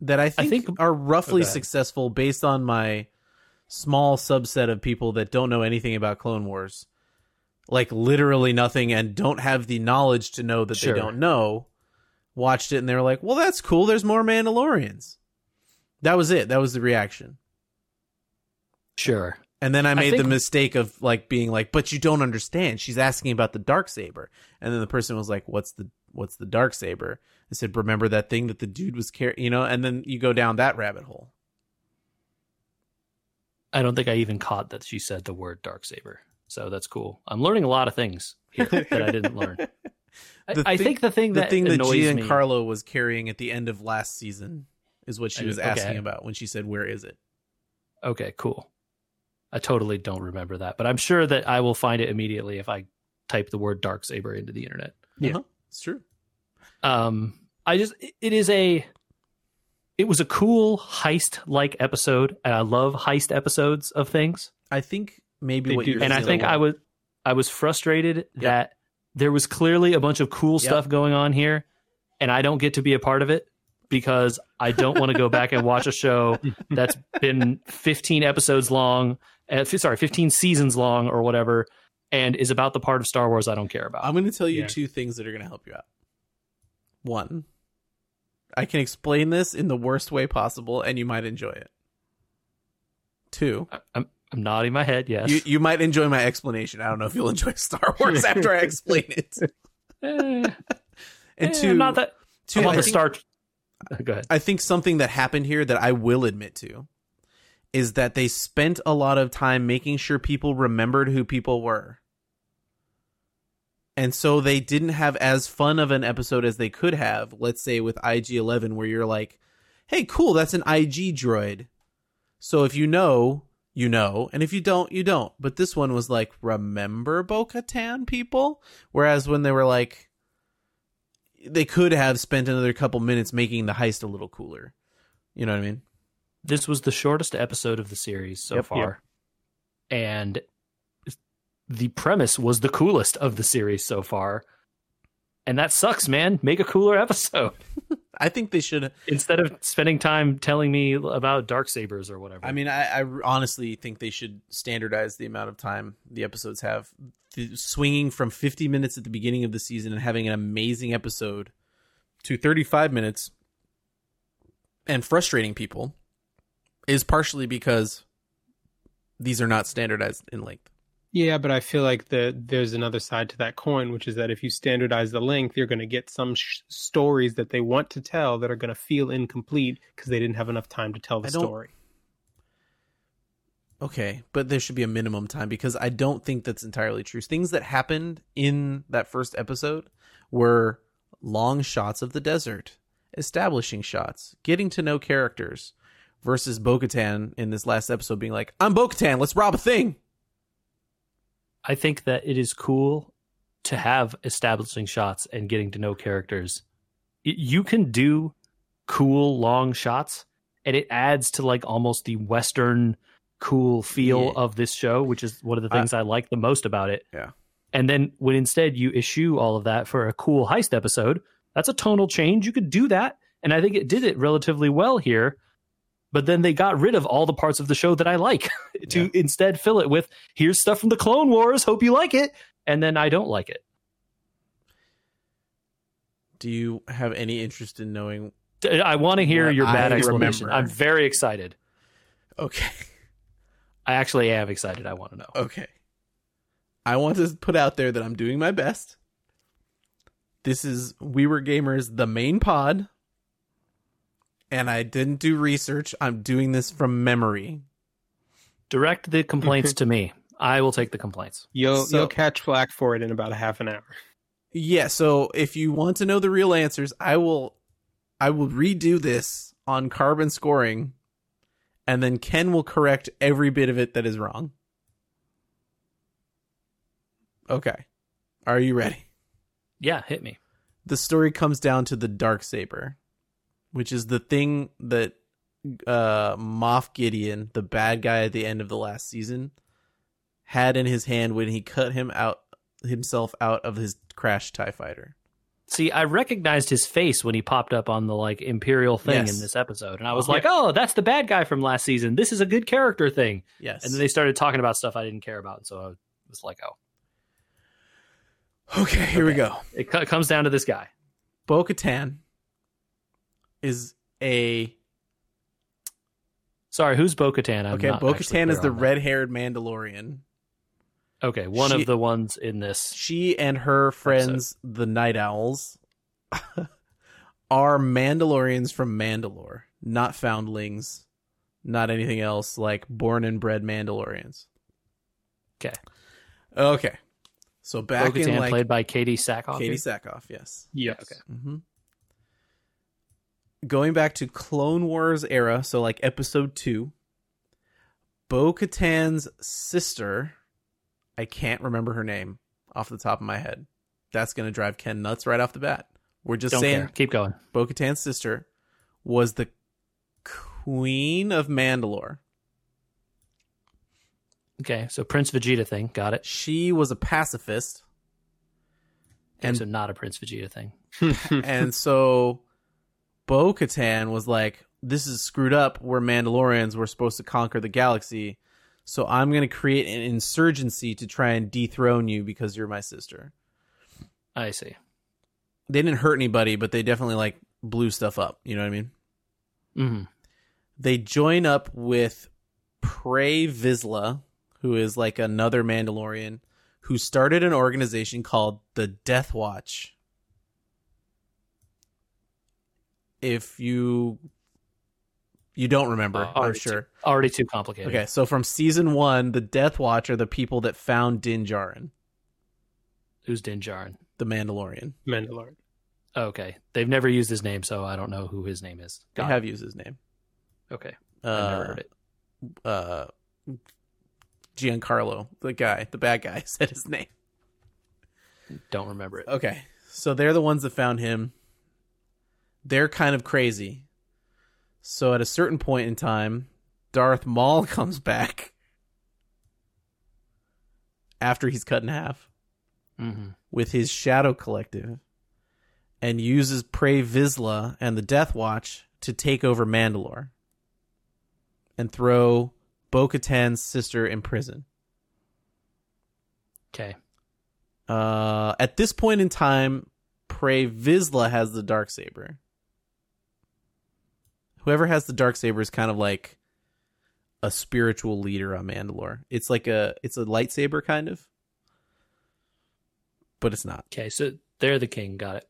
that I think are roughly successful based on my small subset of people that don't know anything about Clone Wars, like literally nothing, and don't have the knowledge to know that they don't know, watched it and they were like, well, that's cool. There's more Mandalorians. That was it. That was the reaction. Sure. And then I made the mistake of like being like, but you don't understand. She's asking about the Darksaber. And then the person was like, what's the Darksaber? I said, remember that thing that the dude was carrying, you know, and then you go down that rabbit hole. I don't think I even caught that she said the word Darksaber. So that's cool. I'm learning a lot of things here that I didn't learn. I think the thing that Giancarlo was carrying at the end of last season is what she was asking about when she said, where is it? Okay, cool. I totally don't remember that, but I'm sure that I will find it immediately if I type the word Darksaber into the internet. Yeah, it's true. It was a cool heist-like episode, and I love heist episodes of things. I think maybe what you're saying. And I think I was frustrated that there was clearly a bunch of cool stuff going on here, and I don't get to be a part of it. Because I don't want to go back and watch a show that's been 15 episodes long, 15 seasons long or whatever, and is about the part of Star Wars I don't care about. I'm going to tell you two things that are going to help you out. One, I can explain this in the worst way possible, and you might enjoy it. Two, I'm nodding my head, yes. You might enjoy my explanation. I don't know if you'll enjoy Star Wars after I explain it. And two, go ahead. I think something that happened here that I will admit to is that they spent a lot of time making sure people remembered who people were. And so they didn't have as fun of an episode as they could have, let's say with IG-11, where you're like, hey, cool, that's an IG droid. So if you know, you know. And if you don't, you don't. But this one was like, remember Bo-Katan, people? Whereas when they were like, they could have spent another couple minutes making the heist a little cooler. You know what I mean? This was the shortest episode of the series so far. Yep. And the premise was the coolest of the series so far. And that sucks, man. Make a cooler episode. I think they should. Instead of spending time telling me about Darksabers or whatever. I mean, I honestly think they should standardize the amount of time the episodes have. Swinging from 50 minutes at the beginning of the season and having an amazing episode to 35 minutes and frustrating people is partially because these are not standardized in length. Yeah, but I feel like there's another side to that coin, which is that if you standardize the length, you're going to get some stories that they want to tell that are going to feel incomplete because they didn't have enough time to tell the story. Okay, but there should be a minimum time because I don't think that's entirely true. Things that happened in that first episode were long shots of the desert, establishing shots, getting to know characters, versus Bo-Katan in this last episode being like, I'm Bo-Katan, let's rob a thing. I think that it is cool to have establishing shots and getting to know characters. You can do cool long shots, and it adds to like almost the Western cool feel of this show, which is one of the things I like the most about it. Yeah. And then when instead you eschew all of that for a cool heist episode, that's a tonal change. You could do that, and I think it did it relatively well here. But then they got rid of all the parts of the show that I like to instead fill it with, here's stuff from the Clone Wars, hope you like it, and then I don't like it. Do you have any interest in knowing? I want to hear your bad explanation. I'm very excited. Okay. I actually am excited. I want to know. Okay. I want to put out there that I'm doing my best. This is We Were Gamers, the main pod. And I didn't do research. I'm doing this from memory. Direct the complaints to me. I will take the complaints. You'll catch flack for it in about a half an hour. Yeah, so if you want to know the real answers, I will redo this on carbon scoring, and then Ken will correct every bit of it that is wrong. Okay. Are you ready? Yeah, hit me. The story comes down to the Darksaber, which is the thing that Moff Gideon, the bad guy at the end of the last season, had in his hand when he cut himself out of his crashed TIE fighter. See, I recognized his face when he popped up on the like Imperial thing in this episode, and I was like, "Oh, that's the bad guy from last season. This is a good character thing." Yes. And then they started talking about stuff I didn't care about, and so I was like, "Oh, okay, here we go." It comes down to this guy. Bo-Katan is a. Sorry, who's Bo-Katan? Okay, Bo-Katan is the red-haired Mandalorian. Okay, one of the ones in this. She and her friends, the Night Owls, are Mandalorians from Mandalore, not foundlings, not anything else, like born and bred Mandalorians. Okay. So back Bo-Katan in like played by Katie Sackhoff. Katie Sackhoff, yes. Okay. Mm-hmm. Going back to Clone Wars era, so like episode 2, Bo-Katan's sister. I can't remember her name off the top of my head. That's going to drive Ken nuts right off the bat. We're just saying. Keep going. Bo-Katan's sister was the queen of Mandalore. Okay, so Prince Vegeta thing. Got it. She was a pacifist. And so not a Prince Vegeta thing. And so Bo-Katan was like, this is screwed up. We're Mandalorians. We're supposed to conquer the galaxy. So I'm going to create an insurgency to try and dethrone you because you're my sister. I see. They didn't hurt anybody, but they definitely like blew stuff up. You know what I mean? Mm-hmm. They join up with Pre Vizsla, who is like another Mandalorian, who started an organization called the Death Watch. If you don't remember, I'm sure. Already too complicated. Okay, so from season 1, the Death Watch are the people that found Din Djarin. Who's Din Djarin? The Mandalorian. Okay. They've never used his name, so I don't know who his name is. They have used his name. Okay. I've never heard it. Giancarlo, the bad guy, said his name. Don't remember it. Okay, so they're the ones that found him. They're kind of crazy. So at a certain point in time, Darth Maul comes back after he's cut in half with his shadow collective and uses Pre Vizsla and the Death Watch to take over Mandalore and throw Bo-Katan's sister in prison. Okay. At this point in time, Pre Vizsla has the Darksaber. Whoever has the Darksaber is kind of like a spiritual leader on Mandalore. It's like it's a lightsaber kind of, but it's not. Okay, so they're the king. Got it.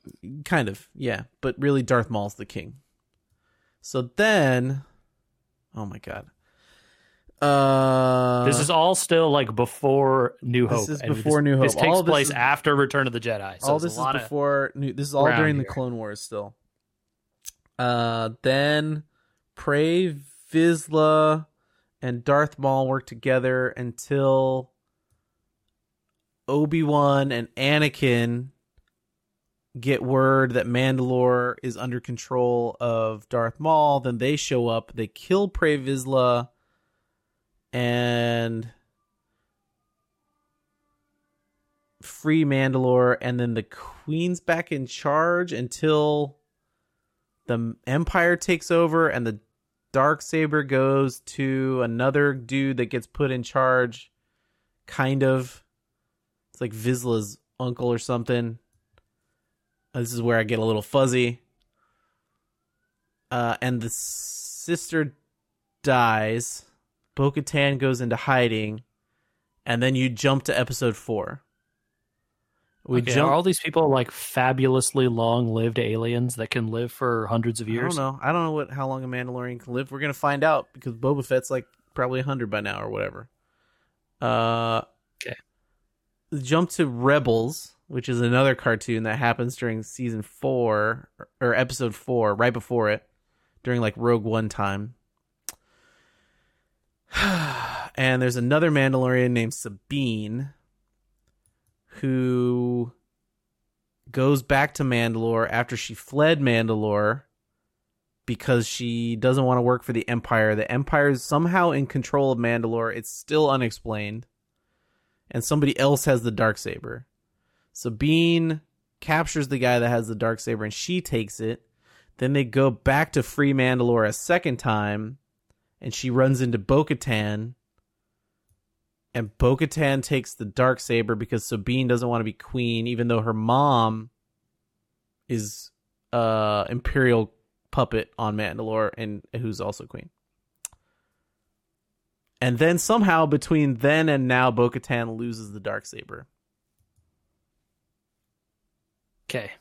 Kind of, yeah. But really, Darth Maul's the king. So then, oh my god, this is all still like before New Hope. This is before New Hope. This takes place after Return of the Jedi. All this is before. This is all during the Clone Wars still. Then Pre Vizsla and Darth Maul work together until Obi-Wan and Anakin get word that Mandalore is under control of Darth Maul. Then they show up. They kill Pre Vizsla and free Mandalore. And then the queen's back in charge until the Empire takes over and the Darksaber goes to another dude that gets put in charge. Kind of. It's like Vizsla's uncle or something. This is where I get a little fuzzy. And the sister dies. Bo-Katan goes into hiding. And then you jump to episode 4. Are all these people like fabulously long-lived aliens that can live for hundreds of years? I don't know. I don't know how long a Mandalorian can live. We're going to find out because Boba Fett's like probably 100 by now or whatever. Okay. Jump to Rebels, which is another cartoon that happens during season 4 or episode 4, right before it, during like Rogue One time. And there's another Mandalorian named Sabine, who goes back to Mandalore after she fled Mandalore because she doesn't want to work for the Empire. The Empire is somehow in control of Mandalore. It's still unexplained. And somebody else has the Darksaber. Sabine captures the guy that has the Darksaber, and she takes it. Then they go back to free Mandalore a second time, and she runs into Bo-Katan. And Bo-Katan takes the Darksaber because Sabine doesn't want to be queen, even though her mom is Imperial puppet on Mandalore and who's also queen. And then somehow between then and now, Bo-Katan loses the Darksaber. Okay.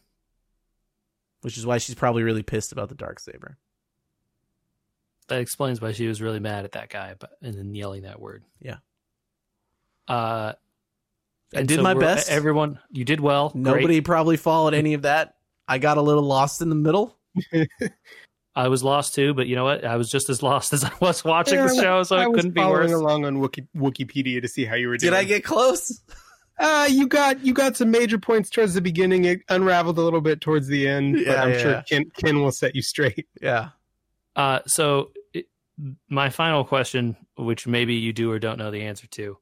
Which is why she's probably really pissed about the Darksaber. That explains why she was really mad at that guy, but and then yelling that word. Yeah. I did my best. Everyone, you did well. Nobody probably followed any of that. I got a little lost in the middle. I was lost too, but you know what? I was just as lost as I was watching the show, so it couldn't be worse. I was following along on Wikipedia to see how you were doing. Did I get close? You got some major points towards the beginning. It unraveled a little bit towards the end, but I'm sure Ken will set you straight. Yeah. So my final question, which maybe you do or don't know the answer to,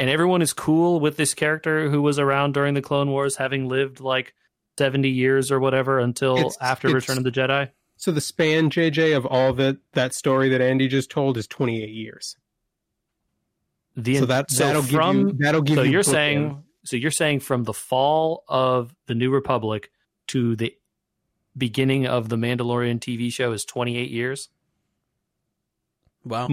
and everyone is cool with this character who was around during the Clone Wars, having lived like 70 years or whatever until after Return of the Jedi. So the span, JJ, of all that story that Andy just told is 28 years. So you're saying from the fall of the New Republic to the beginning of the Mandalorian TV show is 28 years? Wow.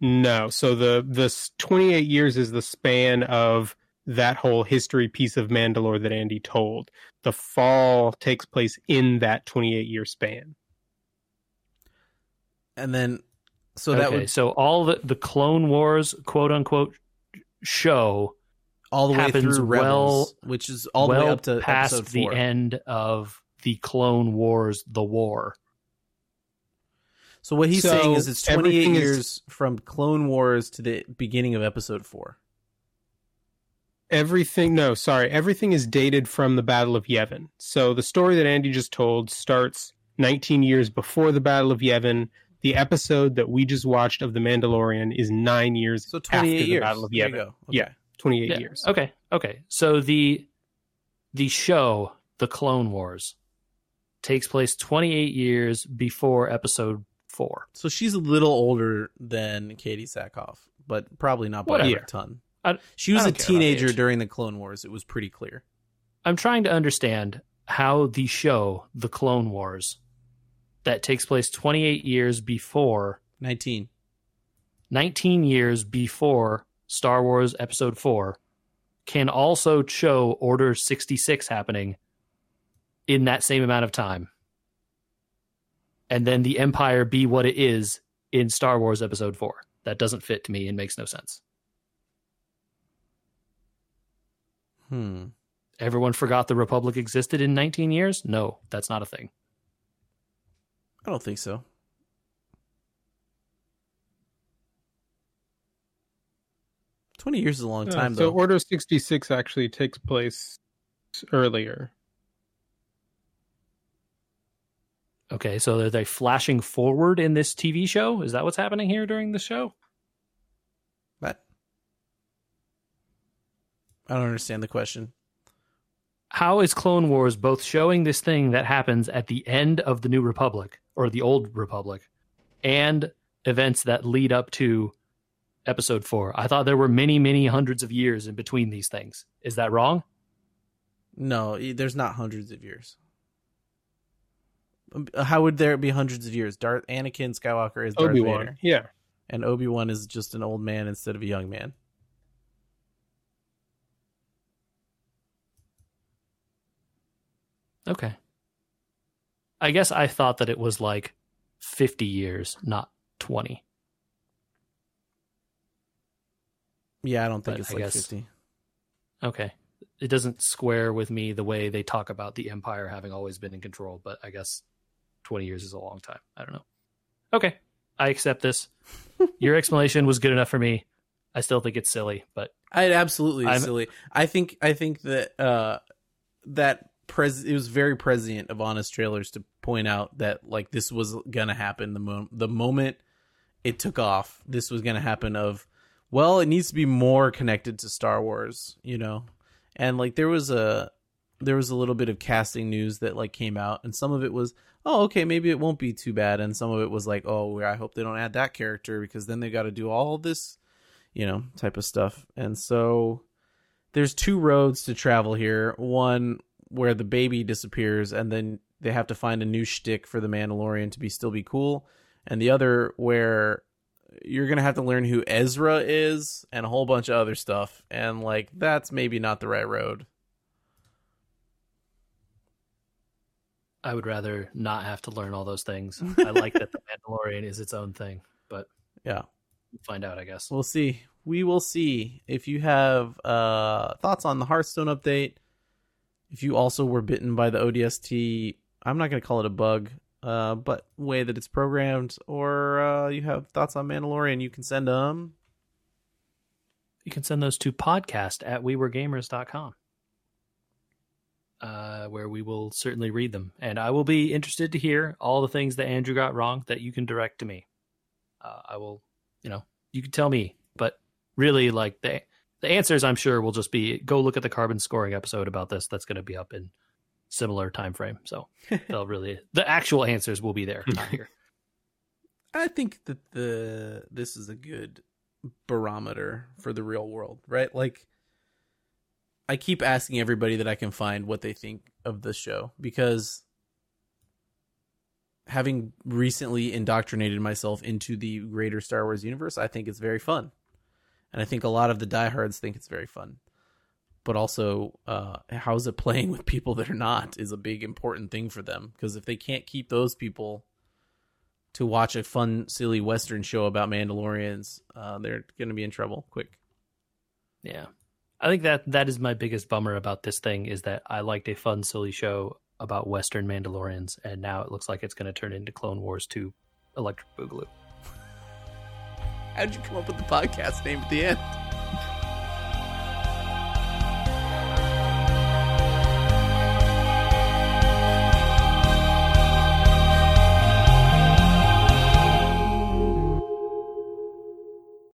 No. So the 28 years is the span of that whole history piece of Mandalore that Andy told. The fall takes place in that 28-year span. And then So all the Clone Wars quote unquote show all the way through Rebels, which is all the way up to past the end of the Clone Wars, the war. So what he's saying is it's 28 years from Clone Wars to the beginning of episode 4. Everything is dated from the Battle of Yavin. So the story that Andy just told starts 19 years before the Battle of Yavin. The episode that we just watched of The Mandalorian is 9 years after the Battle of Yavin. Okay. Yeah, 28 years. Okay. So the show, The Clone Wars, takes place 28 years before episode 4. So she's a little older than Katie Sackhoff, but probably not by a ton. She was a teenager during The Clone Wars. It was pretty clear. I'm trying to understand how the show, The Clone Wars, that takes place 28 years before... 19 years before Star Wars Episode 4 can also show Order 66 happening in that same amount of time. And then the Empire be what it is in Star Wars Episode 4. That doesn't fit to me and makes no sense. Everyone forgot the Republic existed in 19 years? No, that's not a thing. I don't think so. $20 years is a long time, though. So Order 66 actually takes place earlier. Okay, so are they flashing forward in this TV show? Is that what's happening here during the show? What? I don't understand the question. How is Clone Wars both showing this thing that happens at the end of the New Republic, or the Old Republic, and events that lead up to episode 4? I thought there were many, many hundreds of years in between these things. Is that wrong? No, there's not hundreds of years. How would there be hundreds of years? Anakin Skywalker is Darth Obi-Wan, Vader. Yeah. And Obi-Wan is just an old man instead of a young man. Okay. I guess I thought that it was like 50 years, not 20. Yeah, I don't think it's like 50. Okay. It doesn't square with me the way they talk about the Empire having always been in control, but I guess 20 years is a long time. I don't know. Okay. I accept this. Your explanation was good enough for me. I still think it's silly, but it absolutely is silly. I think that it was very prescient of Honest Trailers to point out that like this was gonna happen the moment it took off. This was gonna happen. It needs to be more connected to Star Wars, you know. And like there was a little bit of casting news that like came out, and some of it was, oh, okay, maybe it won't be too bad. And some of it was like, oh, I hope they don't add that character because then they got to do all this, you know, type of stuff. And so there's two roads to travel here. One where the baby disappears and then they have to find a new shtick for the Mandalorian to still be cool. And the other where you're going to have to learn who Ezra is and a whole bunch of other stuff. And like, that's maybe not the right road. I would rather not have to learn all those things. I like that The Mandalorian is its own thing, but yeah, we'll find out, I guess. We'll see. We will see. If you have thoughts on the Hearthstone update, if you also were bitten by the ODST, I'm not going to call it a bug, but way that it's programmed, or you have thoughts on Mandalorian, you can send them. You can send those to podcast@weweregamers.com. Where we will certainly read them. And I will be interested to hear all the things that Andrew got wrong that you can direct to me. I will, you know, you can tell me, but really like the answers I'm sure will just be go look at the carbon scoring episode about this. That's going to be up in similar time frame. So they'll really, the actual answers will be there, not here. I think that this is a good barometer for the real world, right? Like, I keep asking everybody that I can find what they think of the show, because having recently indoctrinated myself into the greater Star Wars universe, I think it's very fun. And I think a lot of the diehards think it's very fun, but also how's it playing with people that are not is a big important thing for them. Because if they can't keep those people to watch a fun, silly Western show about Mandalorians, they're going to be in trouble quick. Yeah. I think that is my biggest bummer about this thing, is that I liked a fun, silly show about Western Mandalorians, and now it looks like it's going to turn into Clone Wars 2 Electric Boogaloo. How'd you come up with the podcast name at the end?